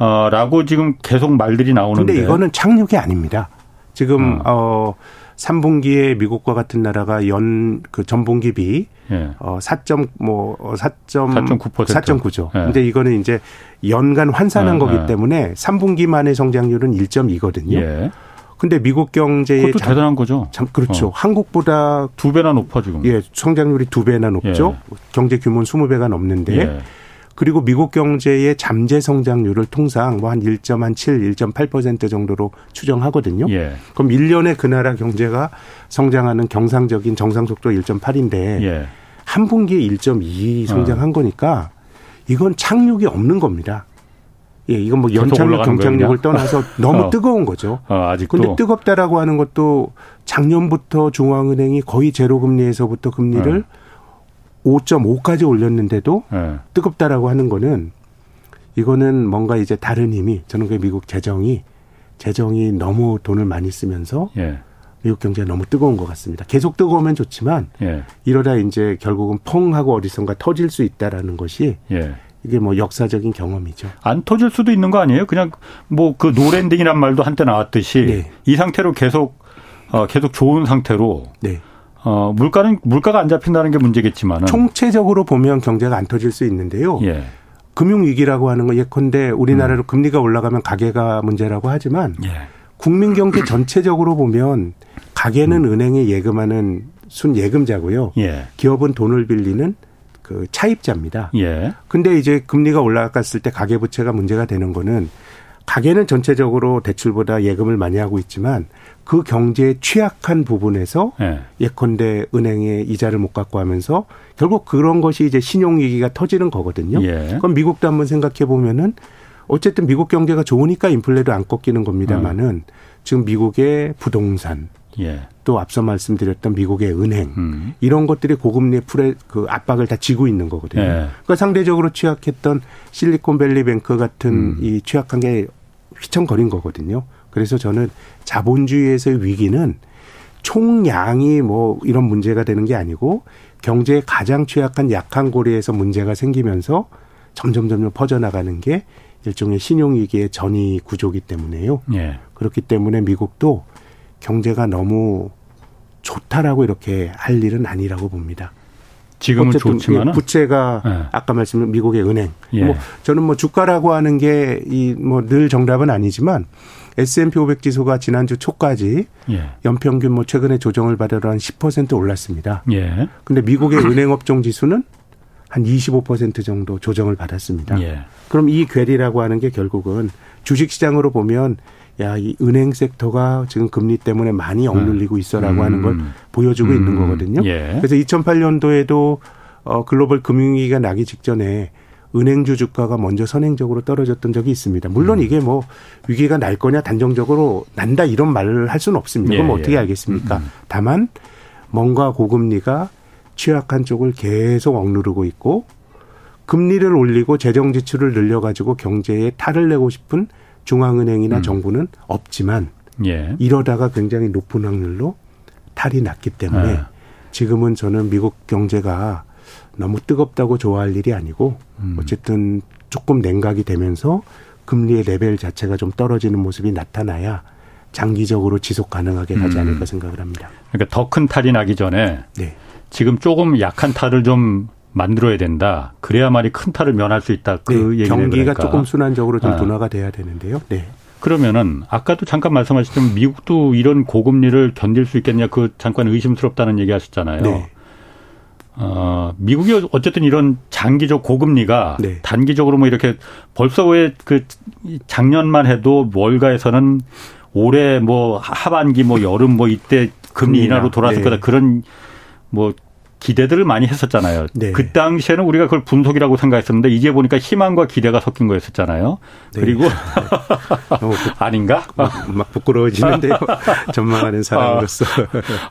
있다라고 지금 계속 말들이 나오는데. 근데 이거는 착륙이 아닙니다. 지금 음. 어, 삼 분기에 미국과 같은 나라가 연 그 전분기 비 예. 어, 사 점 뭐 사 점 구 퍼센트 사 점 구죠. 예. 근데 이거는 이제 연간 환산한 예. 거기 때문에 삼 분기만의 성장률은 일 점 이거든요. 예. 근데 미국 경제의 그것도 장, 대단한 거죠. 참 그렇죠. 어. 한국보다 두 배나 높아 지금. 예, 성장률이 두 배나 높죠. 예. 경제 규모는 이십 배가 넘는데. 예. 그리고 미국 경제의 잠재 성장률을 통상 뭐 한 일 점 칠, 일 점 팔 퍼센트 정도로 추정하거든요. 예. 그럼 일 년에 그 나라 경제가 성장하는 경상적인 정상 속도 일 점 팔인데 예. 한 분기에 일 점 이 성장한 어. 거니까 이건 착륙이 없는 겁니다. 예, 이건 뭐 연착륙, 경착륙을 떠나서 너무 어. 뜨거운 거죠. 어, 아직도. 그런데 뜨겁다라고 하는 것도 작년부터 중앙은행이 거의 제로 금리에서부터 금리를 어. 오 점 오까지 올렸는데도 네. 뜨겁다라고 하는 거는 이거는 뭔가 이제 다른 힘이 저는 그 미국 재정이 재정이 너무 돈을 많이 쓰면서 예. 미국 경제가 너무 뜨거운 것 같습니다. 계속 뜨거우면 좋지만 예. 이러다 이제 결국은 펑 하고 어디선가 터질 수 있다라는 것이 예. 이게 뭐 역사적인 경험이죠. 안 터질 수도 있는 거 아니에요? 그냥 뭐 그 노랜딩이란 말도 한때 나왔듯이 네. 이 상태로 계속 어, 계속 좋은 상태로. 네. 어, 물가는, 물가가 안 잡힌다는 게 문제겠지만. 총체적으로 보면 경제가 안 터질 수 있는데요. 예. 금융위기라고 하는 건 예컨대 우리나라로 음. 금리가 올라가면 가계가 문제라고 하지만 예. 국민 경제 전체적으로 보면 가계는 음. 은행에 예금하는 순예금자고요. 예. 기업은 돈을 빌리는 그 차입자입니다. 예. 근데 이제 금리가 올라갔을 때 가계부채가 문제가 되는 거는 가계는 전체적으로 대출보다 예금을 많이 하고 있지만 그 경제의 취약한 부분에서 예. 예컨대 은행에 이자를 못 갚고 하면서 결국 그런 것이 이제 신용위기가 터지는 거거든요. 예. 그럼 미국도 한번 생각해 보면은 어쨌든 미국 경제가 좋으니까 인플레도 안 꺾이는 겁니다만은 음. 지금 미국의 부동산 예. 또 앞서 말씀드렸던 미국의 은행 음. 이런 것들이 고금리의 풀에 그 압박을 다 지고 있는 거거든요. 예. 그러니까 상대적으로 취약했던 실리콘밸리뱅크 같은 음. 이 취약한 게 휘청거린 거거든요. 그래서 저는 자본주의에서의 위기는 총량이 뭐 이런 문제가 되는 게 아니고 경제의 가장 취약한 약한 고리에서 문제가 생기면서 점점 점점 퍼져나가는 게 일종의 신용위기의 전이 구조이기 때문에요. 예. 그렇기 때문에 미국도 경제가 너무 좋다라고 이렇게 할 일은 아니라고 봅니다. 지금은 좋지만 부채가 네. 아까 말씀드린 미국의 은행. 예. 뭐 저는 뭐 주가라고 하는 게 이 뭐 늘 정답은 아니지만 에스 앤 피 오백 지수가 지난주 초까지 예. 연평균 뭐 최근에 조정을 받으러 한 십 퍼센트 올랐습니다. 예. 근데 미국의 은행 업종 지수는 한 이십오 퍼센트 정도 조정을 받았습니다. 예. 그럼 이 괴리라고 하는 게 결국은 주식 시장으로 보면 야, 이 은행 섹터가 지금 금리 때문에 많이 억눌리고 있어라고 음. 하는 걸 보여주고 음. 있는 거거든요. 예. 그래서 이천팔 년도에도 어, 글로벌 금융위기가 나기 직전에 은행주 주가가 먼저 선행적으로 떨어졌던 적이 있습니다. 물론 음. 이게 뭐 위기가 날 거냐 단정적으로 난다 이런 말을 할 수는 없습니다. 예. 그럼 어떻게 알겠습니까? 음. 다만 뭔가 고금리가 취약한 쪽을 계속 억누르고 있고 금리를 올리고 재정 지출을 늘려가지고 경제에 탈을 내고 싶은 중앙은행이나 음. 정부는 없지만 예. 이러다가 굉장히 높은 확률로 탈이 났기 때문에 아. 지금은 저는 미국 경제가 너무 뜨겁다고 좋아할 일이 아니고 음. 어쨌든 조금 냉각이 되면서 금리의 레벨 자체가 좀 떨어지는 모습이 나타나야 장기적으로 지속 가능하게 가지 않을까 음. 생각을 합니다. 그러니까 더 큰 탈이 나기 전에 네. 지금 조금 약한 탈을 좀 만들어야 된다. 그래야만이 큰 탈을 면할 수 있다. 그 네. 얘기를 경기가 그러니까. 조금 순환적으로 좀 아. 둔화가 돼야 되는데요. 네. 그러면은 아까도 잠깐 말씀하셨지만 미국도 이런 고금리를 견딜 수 있겠냐 그 잠깐 의심스럽다는 얘기하셨잖아요. 네. 어, 미국이 어쨌든 이런 장기적 고금리가 네. 단기적으로 뭐 이렇게 벌써 왜 그 작년만 해도 월가에서는 올해 뭐 하반기 뭐 여름 뭐 이때 금리 인하로 돌아설 네. 거다 그런 뭐 기대들을 많이 했었잖아요. 네. 그 당시에는 우리가 그걸 분석이라고 생각했었는데 이제 보니까 희망과 기대가 섞인 거였었잖아요. 네. 그리고 어, 그, 아닌가? 막, 막 부끄러워지는데요. 전망하는 사람으로서.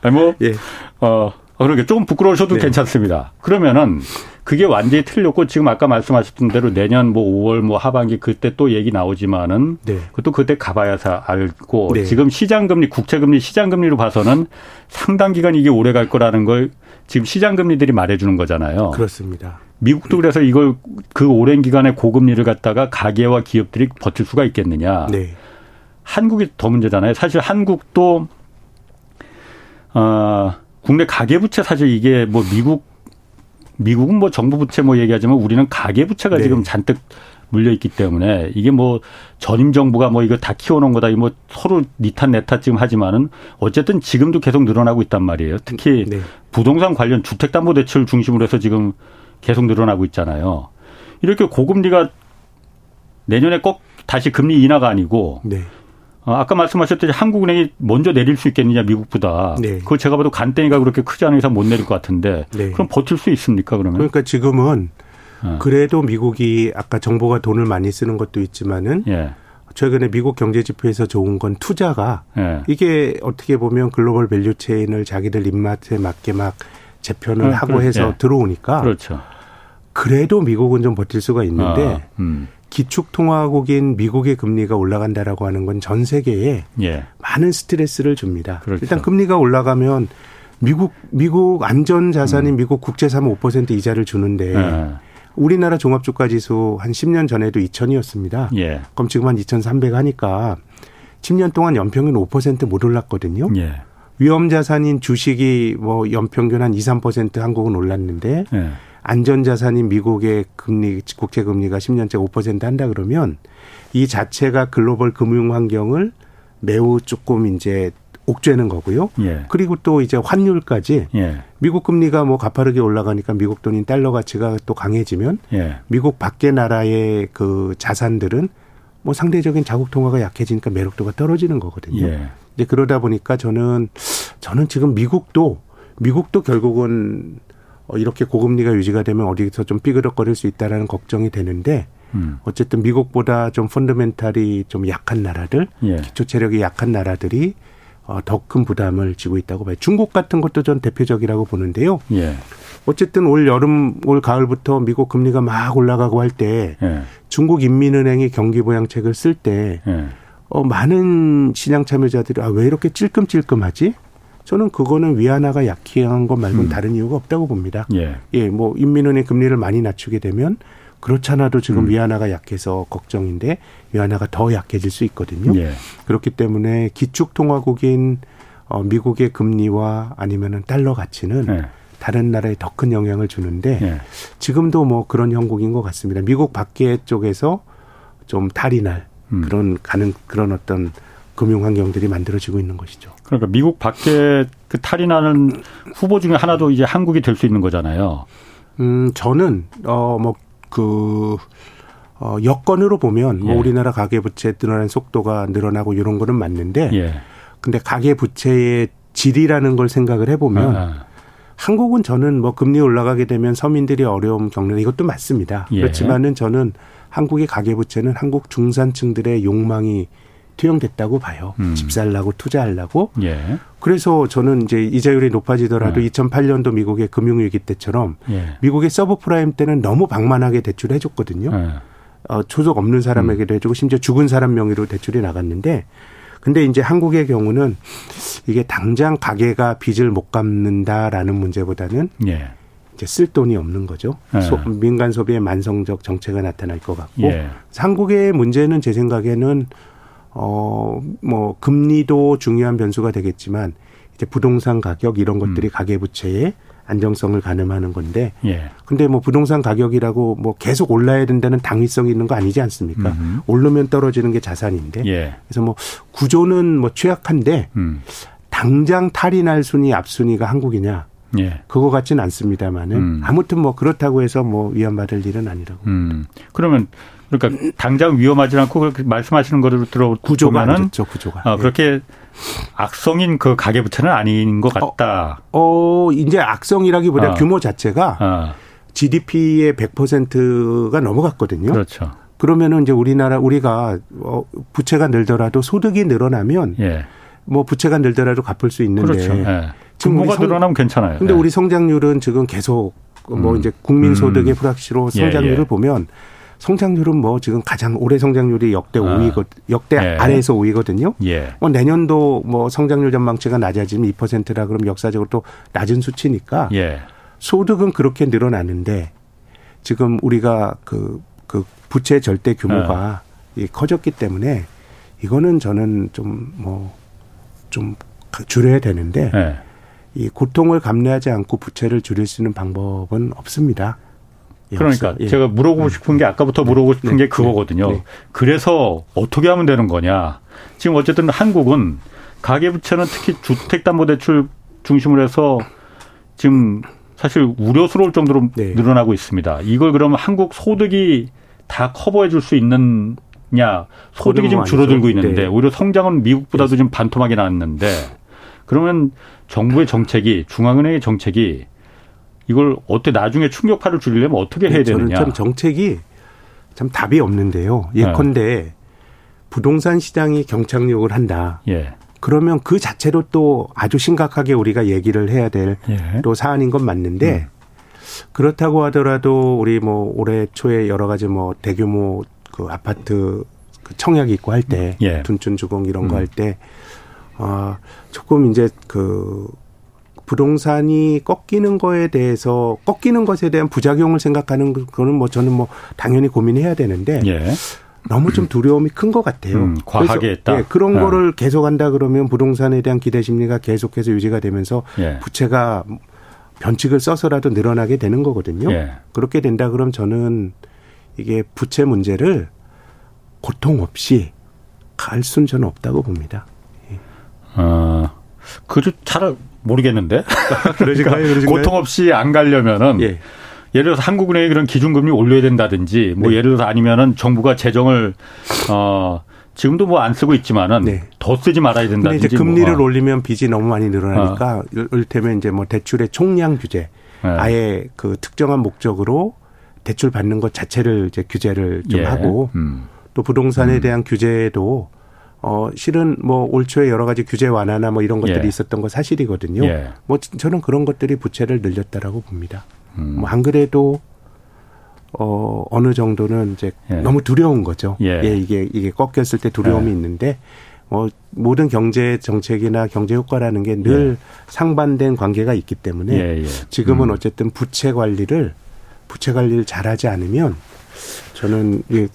아니 뭐 예. 어, 그러게 조금 부끄러우셔도 네. 괜찮습니다. 그러면은 그게 완전히 틀렸고 지금 아까 말씀하셨던 대로 내년 뭐 오월 뭐 하반기 그때 또 얘기 나오지만은 네. 그것도 그때 가봐야 알고 네. 지금 시장금리 국채금리 시장금리로 봐서는 상당 기간 이게 오래 갈 거라는 걸 지금 시장금리들이 말해주는 거잖아요. 그렇습니다. 미국도 그래서 이걸 그 오랜 기간의 고금리를 갖다가 가계와 기업들이 버틸 수가 있겠느냐. 네. 한국이 더 문제잖아요. 사실 한국도 어, 국내 가계부채 사실 이게 뭐 미국, 미국은 뭐 정부부채 뭐 얘기하지만 우리는 가계부채가 네. 지금 잔뜩 물려있기 때문에 이게 뭐 전임 정부가 뭐 이거 다 키워놓은 거다. 이 뭐 서로 니 탓 내 탓 지금 하지만은 어쨌든 지금도 계속 늘어나고 있단 말이에요. 특히 네. 부동산 관련 주택담보대출 중심으로 해서 지금 계속 늘어나고 있잖아요. 이렇게 고금리가 내년에 꼭 다시 금리 인하가 아니고 네. 아까 말씀하셨듯이 한국은행이 먼저 내릴 수 있겠느냐 미국보다. 네. 그거 제가 봐도 간땡이가 그렇게 크지 않은 이상 못 내릴 것 같은데 네. 그럼 버틸 수 있습니까 그러면? 그러니까 지금은 어. 그래도 미국이 아까 정부가 돈을 많이 쓰는 것도 있지만은 예. 최근에 미국 경제지표에서 좋은 건 투자가 예. 이게 어떻게 보면 글로벌 밸류체인을 자기들 입맛에 맞게 막 재편을 어, 하고 그렇, 해서 예. 들어오니까 그렇죠. 그래도 미국은 좀 버틸 수가 있는데 아, 음. 기축통화국인 미국의 금리가 올라간다라고 하는 건 전 세계에 예. 많은 스트레스를 줍니다. 그렇죠. 일단 금리가 올라가면 미국 미국 안전자산인 음. 미국 국채 사면 오 퍼센트 이자를 주는데 예. 우리나라 종합주가지수 한 십 년 전에도 이천이었습니다. 예. 그럼 지금 한 이천삼백 하니까 십 년 동안 연평균 오 퍼센트 못 올랐거든요. 예. 위험자산인 주식이 뭐 연평균 한 이, 삼 퍼센트 한국은 올랐는데 예. 안전자산인 미국의 금리, 국채금리가 십 년째 오 퍼센트 한다 그러면 이 자체가 글로벌 금융 환경을 매우 조금 이제 옥죄는 거고요. 예. 그리고 또 이제 환율까지 예. 미국 금리가 뭐 가파르게 올라가니까 미국 돈인 달러 가치가 또 강해지면 예. 미국 밖의 나라의 그 자산들은 뭐 상대적인 자국 통화가 약해지니까 매력도가 떨어지는 거거든요. 예. 이제 그러다 보니까 저는 저는 지금 미국도 미국도 결국은 이렇게 고금리가 유지가 되면 어디서 좀 삐그덕거릴 수 있다라는 걱정이 되는데 음. 어쨌든 미국보다 좀 펀더멘탈이 좀 약한 나라들, 예. 기초 체력이 약한 나라들이 더 큰 부담을 지고 있다고 봐요. 중국 같은 것도 전 대표적이라고 보는데요. 예. 어쨌든 올 여름, 올 가을부터 미국 금리가 막 올라가고 할 때 예. 중국 인민은행이 경기 보양책을 쓸 때 예. 어, 많은 시장 참여자들이 아, 왜 이렇게 찔끔찔끔하지? 저는 그거는 위안화가 약한 것 말고는 음. 다른 이유가 없다고 봅니다. 예. 예, 뭐 인민은행 금리를 많이 낮추게 되면 그렇잖아도 지금 음. 위안화가 약해서 걱정인데 위안화가 더 약해질 수 있거든요. 예. 그렇기 때문에 기축통화국인 미국의 금리와 아니면은 달러 가치는 예. 다른 나라에 더 큰 영향을 주는데 예. 지금도 뭐 그런 형국인 것 같습니다. 미국 밖에 쪽에서 좀 탈이 날 음. 그런 가는 그런 어떤 금융 환경들이 만들어지고 있는 것이죠. 그러니까 미국 밖에 그 탈이 나는 후보 중에 하나도 이제 한국이 될 수 있는 거잖아요. 음, 저는 어 뭐 그 어 여건으로 보면 예. 뭐 우리나라 가계 부채 늘어난 속도가 늘어나고 이런 거는 맞는데, 예. 근데 가계 부채의 질이라는 걸 생각을 해보면 아. 한국은 저는 뭐 금리 올라가게 되면 서민들이 어려움 겪는 이것도 맞습니다. 예. 그렇지만은 저는 한국의 가계 부채는 한국 중산층들의 욕망이 투영됐다고 봐요. 음. 집 살라고 투자하려고. 예. 그래서 저는 이제 이자율이 높아지더라도 예. 이천팔 년도 미국의 금융위기 때처럼 예. 미국의 서브프라임 때는 너무 방만하게 대출해 줬거든요. 예. 어, 소속 없는 사람에게도 해주고 심지어 죽은 사람 명의로 대출이 나갔는데 근데 이제 한국의 경우는 이게 당장 가게가 빚을 못 갚는다라는 문제보다는 예. 이제 쓸 돈이 없는 거죠. 예. 소, 민간 소비의 만성적 정체가 나타날 것 같고 예. 한국의 문제는 제 생각에는 어, 뭐 금리도 중요한 변수가 되겠지만 이제 부동산 가격 이런 것들이 음. 가계부채에 안정성을 가늠하는 건데 예. 근데 뭐 부동산 가격이라고 뭐 계속 올라야 된다는 당위성이 있는 거 아니지 않습니까? 음흠. 오르면 떨어지는 게 자산인데 예. 그래서 뭐 구조는 뭐 취약한데 음. 당장 탈이 날 순위 앞순위가 한국이냐 예. 그거 같지는 않습니다만은 음. 아무튼 뭐 그렇다고 해서 뭐 위험받을 일은 아니라고 음. 그러면 그러니까 당장 위험하지 않고 그렇게 말씀하시는 거로 들어보면은 구조가 안 좋죠, 구조가. 어, 그렇게 네. 악성인 그 가계부채는 아닌 것 같다. 어, 어 이제 악성이라기보다 어. 규모 자체가 어. 지디피의 백 퍼센트가 넘어갔거든요. 그렇죠. 그러면은 이제 우리나라 우리가 부채가 늘더라도 소득이 늘어나면 예. 뭐 부채가 늘더라도 갚을 수 있는데 그렇죠. 예. 지금 규모가 성, 늘어나면 괜찮아요. 근데 예. 우리 성장률은 지금 계속 뭐 음. 이제 국민 소득의 불확실로 성장률을 예, 예. 보면. 성장률은 뭐 지금 가장 올해 성장률이 역대 오 위고 역대 예. 아래에서 오 위거든요. 예. 뭐 내년도 뭐 성장률 전망치가 낮아지면 이 퍼센트라 그럼 역사적으로 또 낮은 수치니까 예. 소득은 그렇게 늘어나는데 지금 우리가 그, 그 부채 절대 규모가 예. 커졌기 때문에 이거는 저는 좀 뭐 좀 줄여야 되는데 예. 이 고통을 감내하지 않고 부채를 줄일 수 있는 방법은 없습니다. 그러니까 예, 제가 물어보고 싶은 게 아까부터 네, 물어보고 싶은 네, 게 그거거든요. 네. 그래서 어떻게 하면 되는 거냐. 지금 어쨌든 한국은 가계부채는 특히 주택담보대출 중심으로 해서 지금 사실 우려스러울 정도로 네. 늘어나고 있습니다. 이걸 그러면 한국 소득이 다 커버해 줄 수 있느냐. 소득이 지금 줄어들고 아니죠. 있는데 네. 오히려 성장은 미국보다도 네. 지금 반토막이 났는데 그러면 정부의 정책이 중앙은행의 정책이 이걸 어때 나중에 충격파를 줄이려면 어떻게 해야 네, 저는 되느냐. 저는 참 정책이 참 답이 없는데요. 예컨대 네. 부동산 시장이 경착륙을 한다. 예. 그러면 그 자체로 또 아주 심각하게 우리가 얘기를 해야 될 또 예. 사안인 건 맞는데 음. 그렇다고 하더라도 우리 뭐 올해 초에 여러 가지 뭐 대규모 그 아파트 청약이 있고 할 때 예. 둔촌 주공 이런 음. 거 할 때 어, 조금 이제 그 부동산이 꺾이는 거에 대해서 꺾이는 것에 대한 부작용을 생각하는 거는 뭐 저는 뭐 당연히 고민해야 되는데 예. 너무 좀 두려움이 큰 것 같아요. 음, 과하게 했다. 예, 그런 어. 거를 계속한다 그러면 부동산에 대한 기대 심리가 계속해서 유지가 되면서 예. 부채가 변칙을 써서라도 늘어나게 되는 거거든요. 예. 그렇게 된다 그러면 저는 이게 부채 문제를 고통 없이 갈 수는 저는 없다고 봅니다. 예. 어, 그저 잘... 모르겠는데. 그러니까 고통 없이 안 가려면은 예. 예를 들어서 한국은행이 그런 기준금리 올려야 된다든지 뭐 네. 예를 들어서 아니면은 정부가 재정을 어 지금도 뭐 안 쓰고 있지만은 네. 더 쓰지 말아야 된다든지. 근데 이제 금리를 뭐. 올리면 빚이 너무 많이 늘어나니까 어. 이를테면 이제 뭐 대출의 총량 규제 네. 아예 그 특정한 목적으로 대출 받는 것 자체를 이제 규제를 좀 예. 하고 음. 또 부동산에 음. 대한 규제도. 어, 실은 뭐 올 초에 여러 가지 규제 완화나 뭐 이런 것들이 예. 있었던 거 사실이거든요. 예. 뭐 저는 그런 것들이 부채를 늘렸다라고 봅니다. 음. 뭐 안 그래도 어, 어느 정도는 이제 예. 너무 두려운 거죠. 예. 예, 이게 이게 꺾였을 때 두려움이 예. 있는데 뭐 모든 경제 정책이나 경제 효과라는 게 늘 예. 상반된 관계가 있기 때문에 예, 예. 지금은 음. 어쨌든 부채 관리를 부채 관리를 잘하지 않으면 저는 예,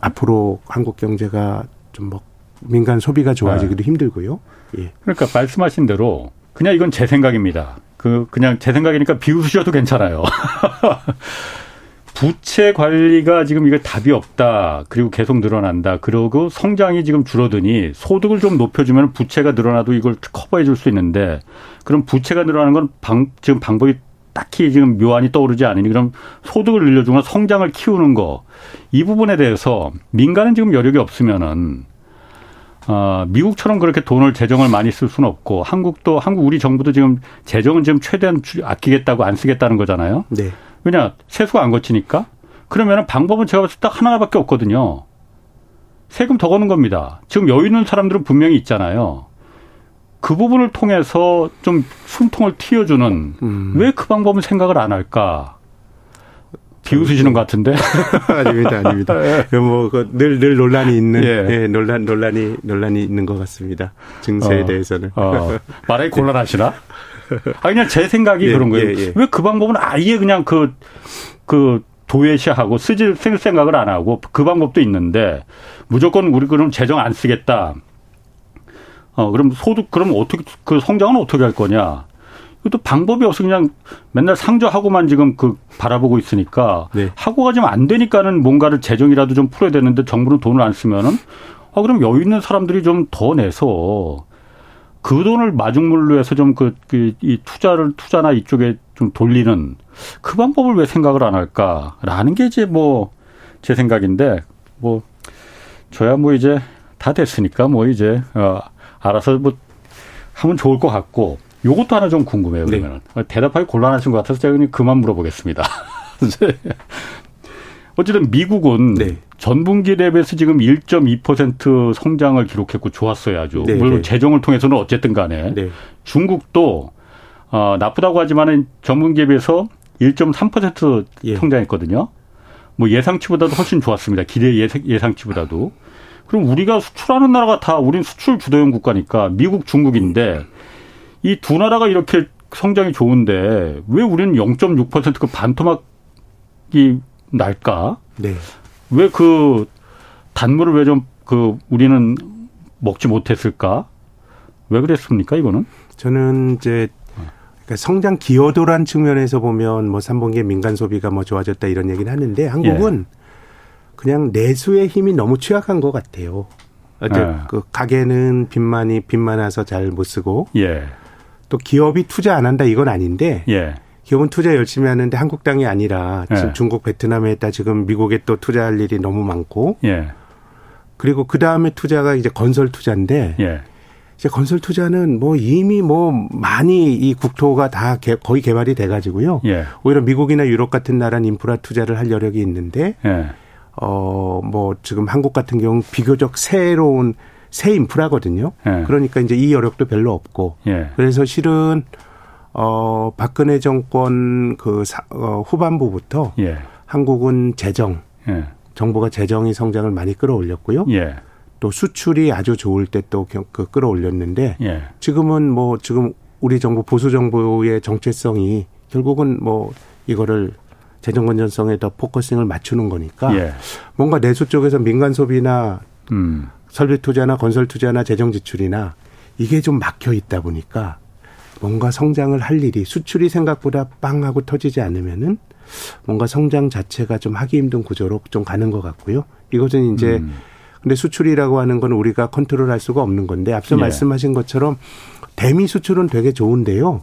앞으로 한국 경제가 좀 뭐 민간 소비가 좋아지기도 네. 힘들고요. 예. 그러니까 말씀하신 대로 그냥 이건 제 생각입니다. 그 그냥 제 생각이니까 비웃으셔도 괜찮아요. 부채 관리가 지금 이거 답이 없다. 그리고 계속 늘어난다. 그러고 성장이 지금 줄어드니 소득을 좀 높여주면 부채가 늘어나도 이걸 커버해 줄 수 있는데 그럼 부채가 늘어나는 건 방, 지금 방법이 딱히 지금 묘안이 떠오르지 않으니 그럼 소득을 늘려주거나 성장을 키우는 거. 이 부분에 대해서 민간은 지금 여력이 없으면은 어, 미국처럼 그렇게 돈을 재정을 많이 쓸 수는 없고 한국도 한국 우리 정부도 지금 재정은 지금 최대한 아끼겠다고 안 쓰겠다는 거잖아요. 네. 왜냐 세수가 안 거치니까. 그러면은 방법은 제가 봤을 때 딱 하나밖에 없거든요. 세금 더 거는 겁니다. 지금 여유 있는 사람들은 분명히 있잖아요. 그 부분을 통해서 좀 숨통을 트여주는 음. 왜 그 방법은 생각을 안 할까? 비웃으시는 것 같은데. 아닙니다, 아닙니다. 뭐 늘 늘 논란이 있는 예. 예, 논란 논란이 논란이 있는 것 같습니다. 증세에 어, 대해서는 어. 말하기 곤란하시나? 아 그냥 제 생각이 예, 그런 거예요. 예, 예. 왜 그 방법은 아예 그냥 그 그 도외시하고 쓰질 쓸 생각을 안 하고 그 방법도 있는데 무조건 우리 그럼 재정 안 쓰겠다. 어 그럼 소득 그럼 어떻게 그 성장은 어떻게 할 거냐? 또 방법이 없어 그냥 맨날 상저하고만 지금 그 바라보고 있으니까 네. 하고 가지면 안 되니까는 뭔가를 재정이라도 좀 풀어야 되는데 정부는 돈을 안 쓰면은 아 그럼 여유 있는 사람들이 좀 더 내서 그 돈을 마중물로 해서 좀 그 이 투자를 투자나 이쪽에 좀 돌리는 그 방법을 왜 생각을 안 할까라는 게 이제 뭐 제 생각인데 뭐 저야 뭐 이제 다 됐으니까 뭐 이제 어 알아서 뭐 하면 좋을 것 같고. 요것도 하나 좀 궁금해요. 그러면 네. 대답하기 곤란하신 것 같아서 제가 그냥 그만 물어보겠습니다. 어쨌든 미국은 네. 전분기 대비해서 지금 일 점 이 퍼센트 성장을 기록했고 좋았어야죠. 네, 물론 네. 재정을 통해서는 어쨌든 간에 네. 중국도 어, 나쁘다고 하지만 전분기에 비해서 일 점 삼 퍼센트 예. 성장했거든요. 뭐 예상치보다도 훨씬 좋았습니다. 기대 예상치보다도. 그럼 우리가 수출하는 나라가 다 우린 수출 주도형 국가니까 미국, 중국인데 이 두 나라가 이렇게 성장이 좋은데 왜 우리는 영 점 육 퍼센트 그 반토막이 날까? 네. 왜 그 단물을 왜 좀 그 우리는 먹지 못했을까? 왜 그랬습니까? 이거는? 저는 이제 그러니까 성장 기여도란 측면에서 보면 뭐 삼 분기에 민간 소비가 뭐 좋아졌다 이런 얘기는 하는데 한국은 예. 그냥 내수의 힘이 너무 취약한 것 같아요. 이제 예. 그 가게는 빚만이 빚만 와서 잘 못 쓰고. 예. 또 기업이 투자 안 한다 이건 아닌데 예. 기업은 투자 열심히 하는데 한국 땅이 아니라 지금 예. 중국 베트남에 있다 지금 미국에 또 투자할 일이 너무 많고 예. 그리고 그다음에 투자가 이제 건설 투자인데 예. 이제 건설 투자는 뭐 이미 뭐 많이 이 국토가 다 개, 거의 개발이 돼 가지고요 예. 오히려 미국이나 유럽 같은 나라는 인프라 투자를 할 여력이 있는데 예. 어 뭐 지금 한국 같은 경우 비교적 새로운 새 인프라거든요. 예. 그러니까 이제 이 여력도 별로 없고. 예. 그래서 실은, 어, 박근혜 정권 그 사, 어, 후반부부터 예. 한국은 재정, 예. 정부가 재정이 성장을 많이 끌어올렸고요. 예. 또 수출이 아주 좋을 때 또 그 끌어올렸는데 예. 지금은 뭐 지금 우리 정부 보수 정부의 정체성이 결국은 뭐 이거를 재정 건전성에 더 포커싱을 맞추는 거니까 예. 뭔가 내수 쪽에서 민간 소비나 음. 설비 투자나 건설 투자나 재정 지출이나 이게 좀 막혀 있다 보니까 뭔가 성장을 할 일이 수출이 생각보다 빵하고 터지지 않으면은 뭔가 성장 자체가 좀 하기 힘든 구조로 좀 가는 것 같고요. 이것은 이제 음. 근데 수출이라고 하는 건 우리가 컨트롤할 수가 없는 건데 앞서 예. 말씀하신 것처럼 대미 수출은 되게 좋은데요.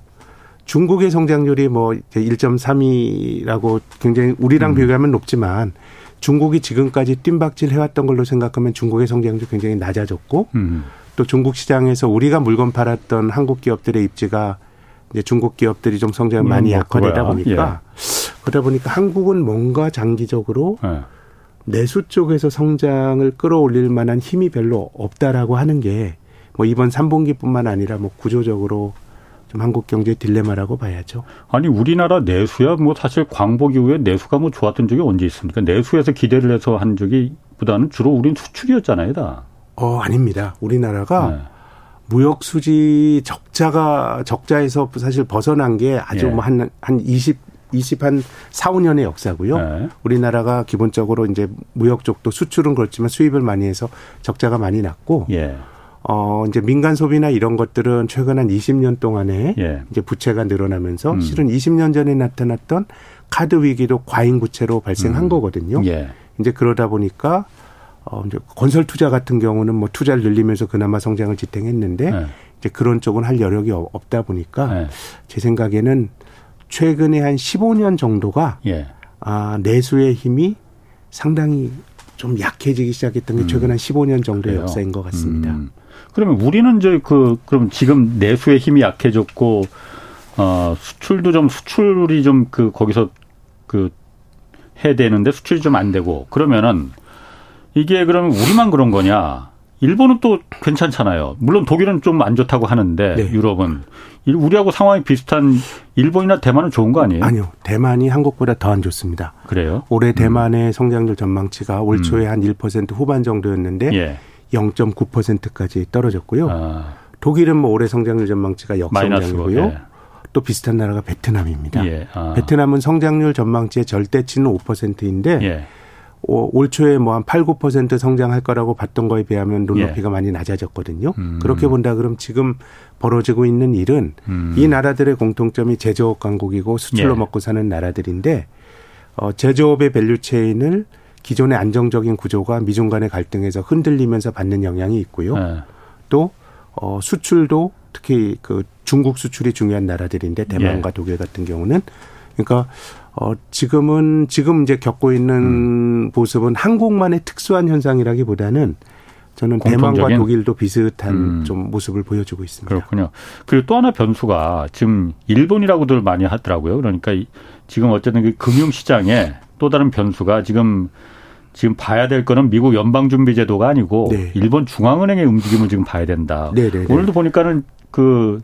중국의 성장률이 뭐 일 점 삼이라고 굉장히 우리랑 음. 비교하면 높지만 중국이 지금까지 뜀박질 해왔던 걸로 생각하면 중국의 성장률이 굉장히 낮아졌고 음. 또 중국 시장에서 우리가 물건 팔았던 한국 기업들의 입지가 이제 중국 기업들이 좀 성장이 많이 음, 약화되다 보니까 예. 그러다 보니까 한국은 뭔가 장기적으로 예. 내수 쪽에서 성장을 끌어올릴 만한 힘이 별로 없다라고 하는 게 뭐 이번 삼 분기뿐만 아니라 뭐 구조적으로 좀 한국 경제의 딜레마라고 봐야죠. 아니 우리나라 내수야 뭐 사실 광복 이후에 내수가 뭐 좋았던 적이 언제 있습니까? 내수에서 기대를 해서 한 적이보다는 주로 우리는 수출이었잖아요, 다. 어 아닙니다. 우리나라가 네. 무역 수지 적자가 적자에서 사실 벗어난 게 아주 예. 뭐 한 한 이십 한 사, 오 년의 역사고요. 네. 우리나라가 기본적으로 이제 무역 쪽도 수출은 그렇지만 수입을 많이 해서 적자가 많이 났고. 예. 어, 이제 민간 소비나 이런 것들은 최근 한 이십 년 동안에 예. 이제 부채가 늘어나면서 음. 실은 이십 년 전에 나타났던 카드 위기도 과잉 부채로 발생한 음. 거거든요. 예. 이제 그러다 보니까 어, 이제 건설 투자 같은 경우는 뭐 투자를 늘리면서 그나마 성장을 지탱했는데 예. 이제 그런 쪽은 할 여력이 없다 보니까 예. 제 생각에는 최근에 한 십오 년 정도가 예. 아, 내수의 힘이 상당히 좀 약해지기 시작했던 게 음. 최근 한 십오 년 정도의 그래요. 역사인 것 같습니다. 음. 그러면 우리는 이제 그 그럼 지금 내수의 힘이 약해졌고 어, 수출도 좀 수출이 좀 그 거기서 그 해야 되는데 수출이 좀 안 되고 그러면은 이게 그러면 우리만 그런 거냐? 일본은 또 괜찮잖아요. 물론 독일은 좀 안 좋다고 하는데 네. 유럽은. 우리하고 상황이 비슷한 일본이나 대만은 좋은 거 아니에요? 아니요. 대만이 한국보다 더 안 좋습니다. 그래요? 올해 대만의 음. 성장률 전망치가 올 초에 음. 한 일 퍼센트 후반 정도였는데 예. 영 점 구 퍼센트까지 떨어졌고요. 아. 독일은 뭐 올해 성장률 전망치가 역성장이고요. 예. 또 비슷한 나라가 베트남입니다. 예. 아. 베트남은 성장률 전망치의 절대치는 오 퍼센트인데 예. 올 초에 뭐 한 팔, 구 퍼센트 성장할 거라고 봤던 거에 비하면 눈높이가 예. 많이 낮아졌거든요. 음. 그렇게 본다 그럼 지금 벌어지고 있는 일은 음. 이 나라들의 공통점이 제조업 강국이고 수출로 예. 먹고 사는 나라들인데 어, 제조업의 밸류체인을 기존의 안정적인 구조가 미중 간의 갈등에서 흔들리면서 받는 영향이 있고요. 예. 또 어, 수출도 특히 그 중국 수출이 중요한 나라들인데 대만과 예. 독일 같은 경우는 그러니까 어, 지금은, 지금 이제 겪고 있는 음. 모습은 한국만의 특수한 현상이라기보다는 저는 공통적인? 대만과 독일도 비슷한 음. 좀 모습을 보여주고 있습니다. 그렇군요. 그리고 또 하나 변수가 지금 일본이라고들 많이 하더라고요. 그러니까 지금 어쨌든 그 금융시장에 또 다른 변수가 지금 지금 봐야 될 거는 미국 연방준비제도가 아니고 네. 일본 중앙은행의 움직임을 지금 봐야 된다. 네네네. 오늘도 보니까는 그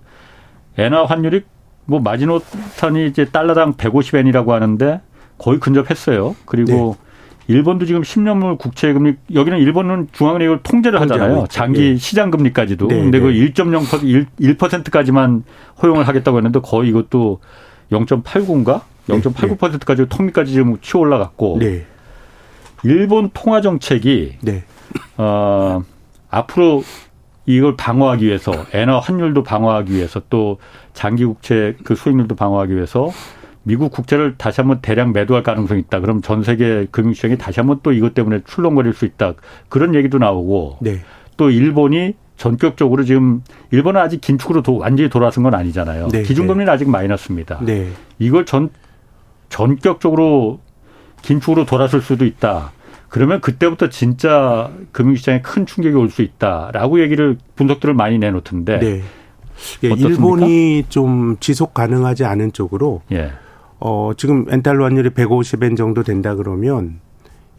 엔화 환율이 뭐 마지노선이 이제 달러당 백오십 엔이라고 하는데 거의 근접했어요. 그리고 네. 일본도 지금 십 년물 국채금리 여기는 일본은 중앙은행을 통제를 하잖아요. 장기 네. 시장금리까지도. 그런데 네. 그 일 점 영 퍼센트, 일 퍼센트까지만 허용을 하겠다고 했는데 거의 이것도 영 점 팔구인가? 영 점 팔구 퍼센트까지 턱밑까지 지금 치워 올라갔고 네. 일본 통화 정책이 네. 어, 앞으로 이걸 방어하기 위해서 엔화 환율도 방어하기 위해서 또 장기 국채 그 수익률도 방어하기 위해서 미국 국채를 다시 한번 대량 매도할 가능성이 있다. 그럼 전 세계 금융시장이 다시 한번 또 이것 때문에 출렁거릴 수 있다. 그런 얘기도 나오고 네. 또 일본이 전격적으로 지금 일본은 아직 긴축으로 도, 완전히 돌아선 건 아니잖아요. 네, 기준금리는 네. 아직 마이너스입니다. 네. 이걸 전 전격적으로 긴축으로 돌아설 수도 있다. 그러면 그때부터 진짜 금융시장에 큰 충격이 올 수 있다라고 얘기를 분석들을 많이 내놓던데 네. 예, 일본이 좀 지속 가능하지 않은 쪽으로 예. 어, 지금 엔달러 환율이 백오십 엔 정도 된다 그러면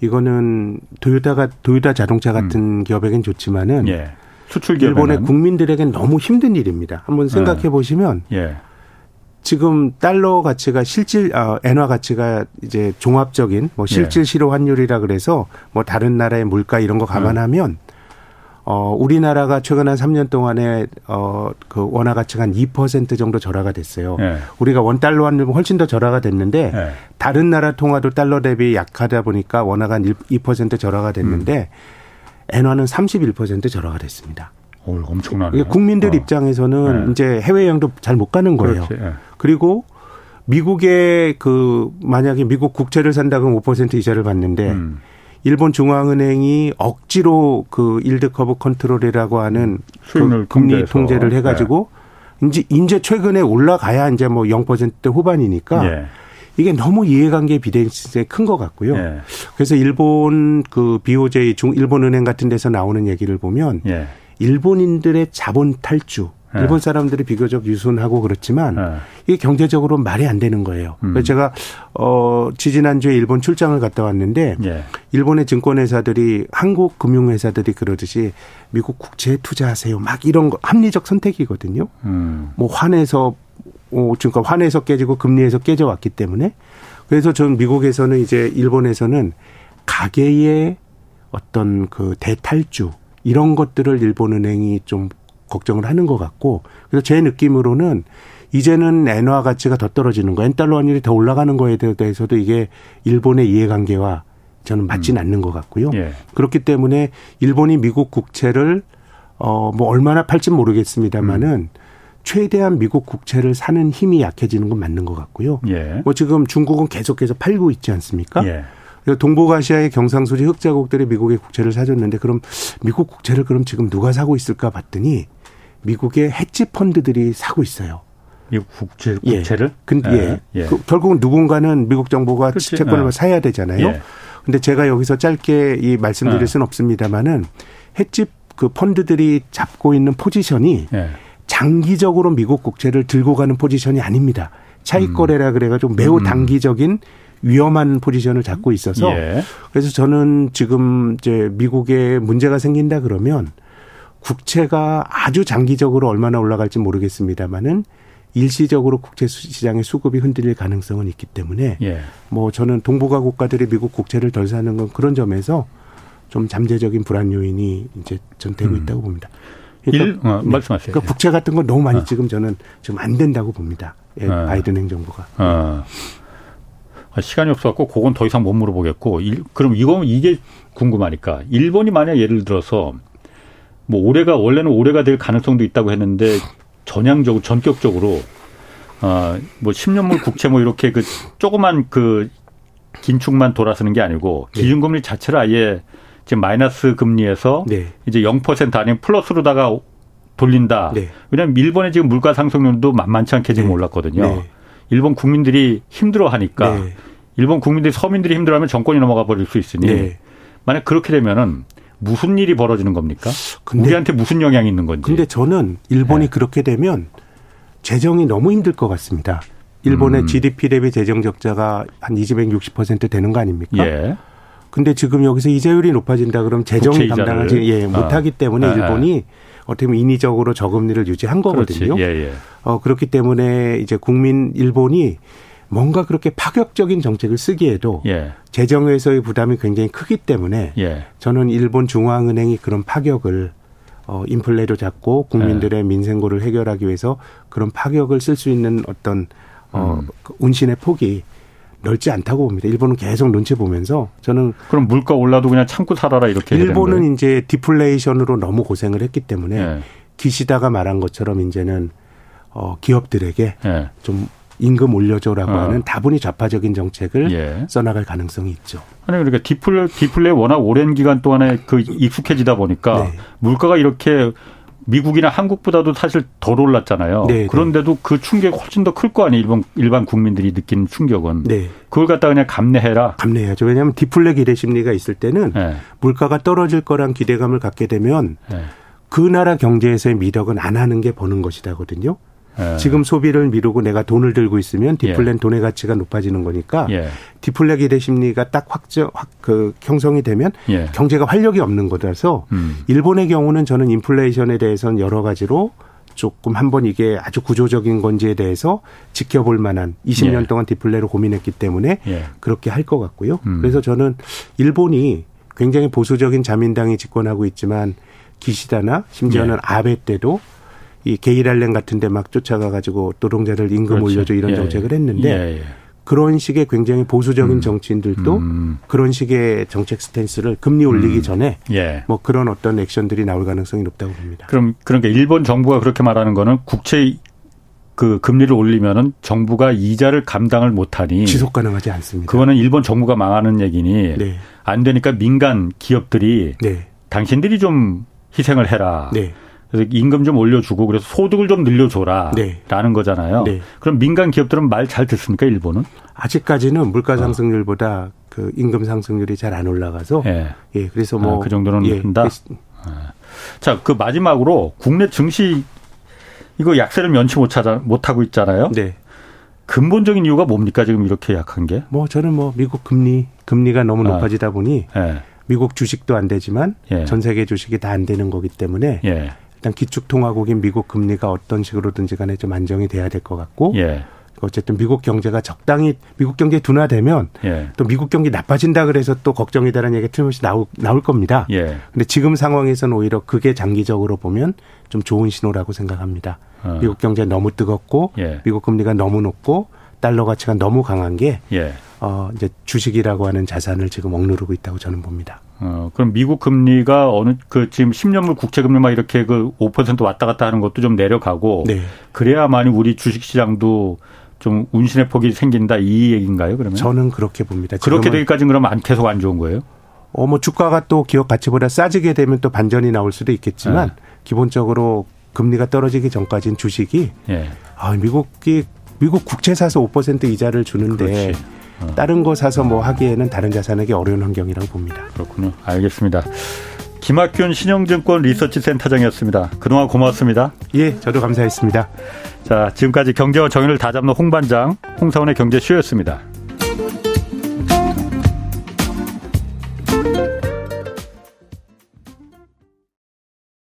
이거는 도요타가 도요타 자동차 같은 음. 기업에겐 좋지만은 예. 수출 기업에는 일본의 국민들에겐 너무 힘든 일입니다. 한번 생각해 보시면. 예. 예. 지금 달러 가치가 실질, 아, 엔화 가치가 이제 종합적인 뭐 실질 실효 환율이라 그래서 뭐 다른 나라의 물가 이런 거 감안하면 음. 어, 우리나라가 최근 한 삼 년 동안에 어, 그 원화 가치가 한 이 퍼센트 정도 절하가 됐어요. 예. 우리가 원 달러 환율은 훨씬 더 절하가 됐는데 예. 다른 나라 통화도 달러 대비 약하다 보니까 원화가 한 이 퍼센트 절하가 됐는데 음. 엔화는 삼십일 퍼센트 절하가 됐습니다. 오, 엄청나네요. 국민들 어. 입장에서는 네. 이제 해외 여행도 잘 못 가는 거예요. 네. 그리고 미국의 그 만약에 미국 국채를 산다 그러면 오 퍼센트 이자를 받는데 음. 일본 중앙은행이 억지로 그 일드 커브 컨트롤이라고 하는 그 금리 통제를 해가지고 네. 이제 이제 최근에 올라가야 이제 뭐 영 퍼센트 후반이니까 네. 이게 너무 이해관계 비대칭이 큰 것 같고요. 네. 그래서 일본 그 비오제이 중 일본은행 같은 데서 나오는 얘기를 보면. 네. 일본인들의 자본 탈주. 네. 일본 사람들이 비교적 유순하고 그렇지만 네. 이게 경제적으로 말이 안 되는 거예요. 음. 그래서 제가 어, 지지난주에 일본 출장을 갔다 왔는데 네. 일본의 증권회사들이 한국 금융회사들이 그러듯이 미국 국채에 투자하세요. 막 이런 거 합리적 선택이거든요. 음. 뭐 환에서 어, 그러니까 환에서 깨지고 금리에서 깨져왔기 때문에 그래서 전 미국에서는 이제 일본에서는 가계의 어떤 그 대탈주. 이런 것들을 일본은행이 좀 걱정을 하는 것 같고 그래서 제 느낌으로는 이제는 엔화 가치가 더 떨어지는 거, 엔달러 환율이 더 올라가는 거에 대해서도 이게 일본의 이해관계와 저는 맞지는 음. 않는 것 같고요. 예. 그렇기 때문에 일본이 미국 국채를 어, 뭐 얼마나 팔진 모르겠습니다만은 음. 최대한 미국 국채를 사는 힘이 약해지는 건 맞는 것 같고요. 예. 뭐 지금 중국은 계속해서 팔고 있지 않습니까? 예. 동북아시아의 경상수지 흑자국들이 미국의 국채를 사줬는데 그럼 미국 국채를 그럼 지금 누가 사고 있을까 봤더니 미국의 헤지 펀드들이 사고 있어요. 미국 국채, 국채를? 예. 근데 예. 예. 그 결국은 누군가는 미국 정부가 채권을 아. 사야 되잖아요. 그런데 예. 제가 여기서 짧게 이 말씀드릴 수는 아. 없습니다만은 헤지 그 펀드들이 잡고 있는 포지션이 예. 장기적으로 미국 국채를 들고 가는 포지션이 아닙니다. 차익 거래라 그래가지고 매우 음. 단기적인 위험한 포지션을 잡고 있어서 예. 그래서 저는 지금 이제 미국에 문제가 생긴다 그러면 국채가 아주 장기적으로 얼마나 올라갈지 모르겠습니다만은 일시적으로 국채 시장의 수급이 흔들릴 가능성은 있기 때문에 예. 뭐 저는 동북아 국가들이 미국 국채를 덜 사는 건 그런 점에서 좀 잠재적인 불안 요인이 이제 전 되고 음. 있다고 봅니다. 그러니까, 일, 어, 말씀하세요. 그러니까 국채 같은 건 너무 많이 어. 지금 저는 지금 안 된다고 봅니다. 예, 어. 바이든 행정부가. 어. 시간이 없어갖고 그건 더 이상 못 물어보겠고 일, 그럼 이거 이게 궁금하니까 일본이 만약 예를 들어서 뭐 올해가 원래는 올해가 될 가능성도 있다고 했는데 전향적으로 전격적으로 어, 뭐 십 년물 국채 뭐 이렇게 그 조그만 그 긴축만 돌아서는 게 아니고 기준금리 자체를 아예 지금 마이너스 금리에서 네. 이제 영 퍼센트 아닌 플러스로다가 돌린다. 네. 왜냐하면 일본의 지금 물가 상승률도 만만치 않게 지금 네. 올랐거든요. 네. 일본 국민들이 힘들어하니까 네. 일본 국민들이 서민들이 힘들어하면 정권이 넘어가 버릴 수 있으니 네. 만약 그렇게 되면은 무슨 일이 벌어지는 겁니까? 근데, 우리한테 무슨 영향이 있는 건지. 근데 저는 일본이 네. 그렇게 되면 재정이 너무 힘들 것 같습니다. 일본의 음. 지디피 대비 재정 적자가 한 이백육십 퍼센트 되는 거 아닙니까? 예. 근데 지금 여기서 이자율이 높아진다 그러면 재정이 감당하지 예, 못하기 아. 때문에 아, 일본이 아. 어떻게 보면 인위적으로 저금리를 유지한 거거든요. 예, 예. 어, 그렇기 때문에 이제 국민 일본이 뭔가 그렇게 파격적인 정책을 쓰기에도 예. 재정에서의 부담이 굉장히 크기 때문에 예. 저는 일본 중앙은행이 그런 파격을 어, 인플레로 잡고 국민들의 예. 민생고를 해결하기 위해서 그런 파격을 쓸 수 있는 어떤 어, 음. 운신의 폭이 넓지 않다고 봅니다. 일본은 계속 눈치 보면서 저는. 그럼 물가 올라도 그냥 참고 살아라 이렇게. 일본은 이제 디플레이션으로 너무 고생을 했기 때문에 예. 기시다가 말한 것처럼 이제는 어, 기업들에게 예. 좀 임금 올려줘라고 어. 하는 다분히 좌파적인 정책을 예. 써나갈 가능성이 있죠. 아니 그러니까 디플레 디플레 워낙 오랜 기간 동안에 그 익숙해지다 보니까 네. 물가가 이렇게 미국이나 한국보다도 사실 덜 올랐잖아요. 네, 그런데도 네. 그 충격이 훨씬 더 클 거 아니에요. 일본 일반 국민들이 느끼는 충격은. 네. 그걸 갖다 그냥 감내해라. 감내해야죠. 왜냐하면 디플레 기대 심리가 있을 때는 네. 물가가 떨어질 거란 기대감을 갖게 되면 네. 그 나라 경제에서의 미덕은 안 하는 게 버는 것이다거든요. 네. 지금 소비를 미루고 내가 돈을 들고 있으면 디플레는 예. 돈의 가치가 높아지는 거니까 예. 디플레 기대 심리가 딱 확정, 확, 그 형성이 되면 예. 경제가 활력이 없는 거라서 음. 일본의 경우는 저는 인플레이션에 대해서는 여러 가지로 조금 한번 이게 아주 구조적인 건지에 대해서 지켜볼 만한 이십 년 예. 동안 디플레로 고민했기 때문에 예. 그렇게 할 것 같고요. 음. 그래서 저는 일본이 굉장히 보수적인 자민당이 집권하고 있지만 기시다나 심지어는 예. 아베 때도 이 게이랄렌 같은 데 막 쫓아가가지고 노동자들 임금 그렇죠. 올려줘 이런 예, 정책을 했는데 예, 예. 그런 식의 굉장히 보수적인 음, 정치인들도 음. 그런 식의 정책 스탠스를 금리 올리기 음, 전에 예. 뭐 그런 어떤 액션들이 나올 가능성이 높다고 봅니다. 그럼 그러니까 일본 정부가 그렇게 말하는 거는 국채 그 금리를 올리면은 정부가 이자를 감당을 못하니 지속 가능하지 않습니다. 그거는 일본 정부가 망하는 얘기니 네. 안 되니까 민간 기업들이 네. 당신들이 좀 희생을 해라. 네. 그래서 임금 좀 올려주고 그래서 소득을 좀 늘려줘라 네. 라는 거잖아요. 네. 그럼 민간 기업들은 말 잘 듣습니까 일본은? 아직까지는 물가 상승률보다 어. 그 임금 상승률이 잘 안 올라가서 예, 예 그래서 뭐 그 아, 정도는 예. 한다. 자, 그 마지막으로 국내 증시 이거 약세를 면치 못 찾아 못 하고 있잖아요. 네. 근본적인 이유가 뭡니까 지금 이렇게 약한 게? 뭐 저는 뭐 미국 금리 금리가 너무 높아지다 아. 보니 예. 미국 주식도 안 되지만 예. 전 세계 주식이 다 안 되는 거기 때문에. 예. 일단 기축통화국인 미국 금리가 어떤 식으로든지 간에 좀 안정이 돼야 될 것 같고 예. 어쨌든 미국 경제가 적당히 미국 경제 둔화되면 예. 또 미국 경제 나빠진다 그래서 또 걱정이다라는 얘기가 틀림없이 나오, 나올 겁니다. 그런데 예. 지금 상황에서는 오히려 그게 장기적으로 보면 좀 좋은 신호라고 생각합니다. 어. 미국 경제 너무 뜨겁고 예. 미국 금리가 너무 높고 달러 가치가 너무 강한 게 예. 어, 이제 주식이라고 하는 자산을 지금 억누르고 있다고 저는 봅니다. 어, 그럼 미국 금리가 어느, 그 지금 십 년물 국채금리 막 이렇게 그 오 퍼센트 왔다 갔다 하는 것도 좀 내려가고. 네. 그래야만이 우리 주식시장도 좀 운신의 폭이 생긴다 이 얘기인가요, 그러면? 저는 그렇게 봅니다. 그렇게 되기까지는 그러면 안, 계속 안 좋은 거예요? 어, 뭐 주가가 또 기업 가치보다 싸지게 되면 또 반전이 나올 수도 있겠지만 네. 기본적으로 금리가 떨어지기 전까지는 주식이. 네. 아, 미국이, 미국 국채 사서 오 퍼센트 이자를 주는데. 그렇지. 다른 거 사서 뭐 하기에는 다른 자산에게 어려운 환경이라고 봅니다. 그렇군요. 알겠습니다. 김학균 신영증권 리서치센터장이었습니다. 그동안 고맙습니다. 예, 저도 감사했습니다. 자, 지금까지 경제와 정의를 다잡는 홍반장, 홍사훈의 경제쇼였습니다.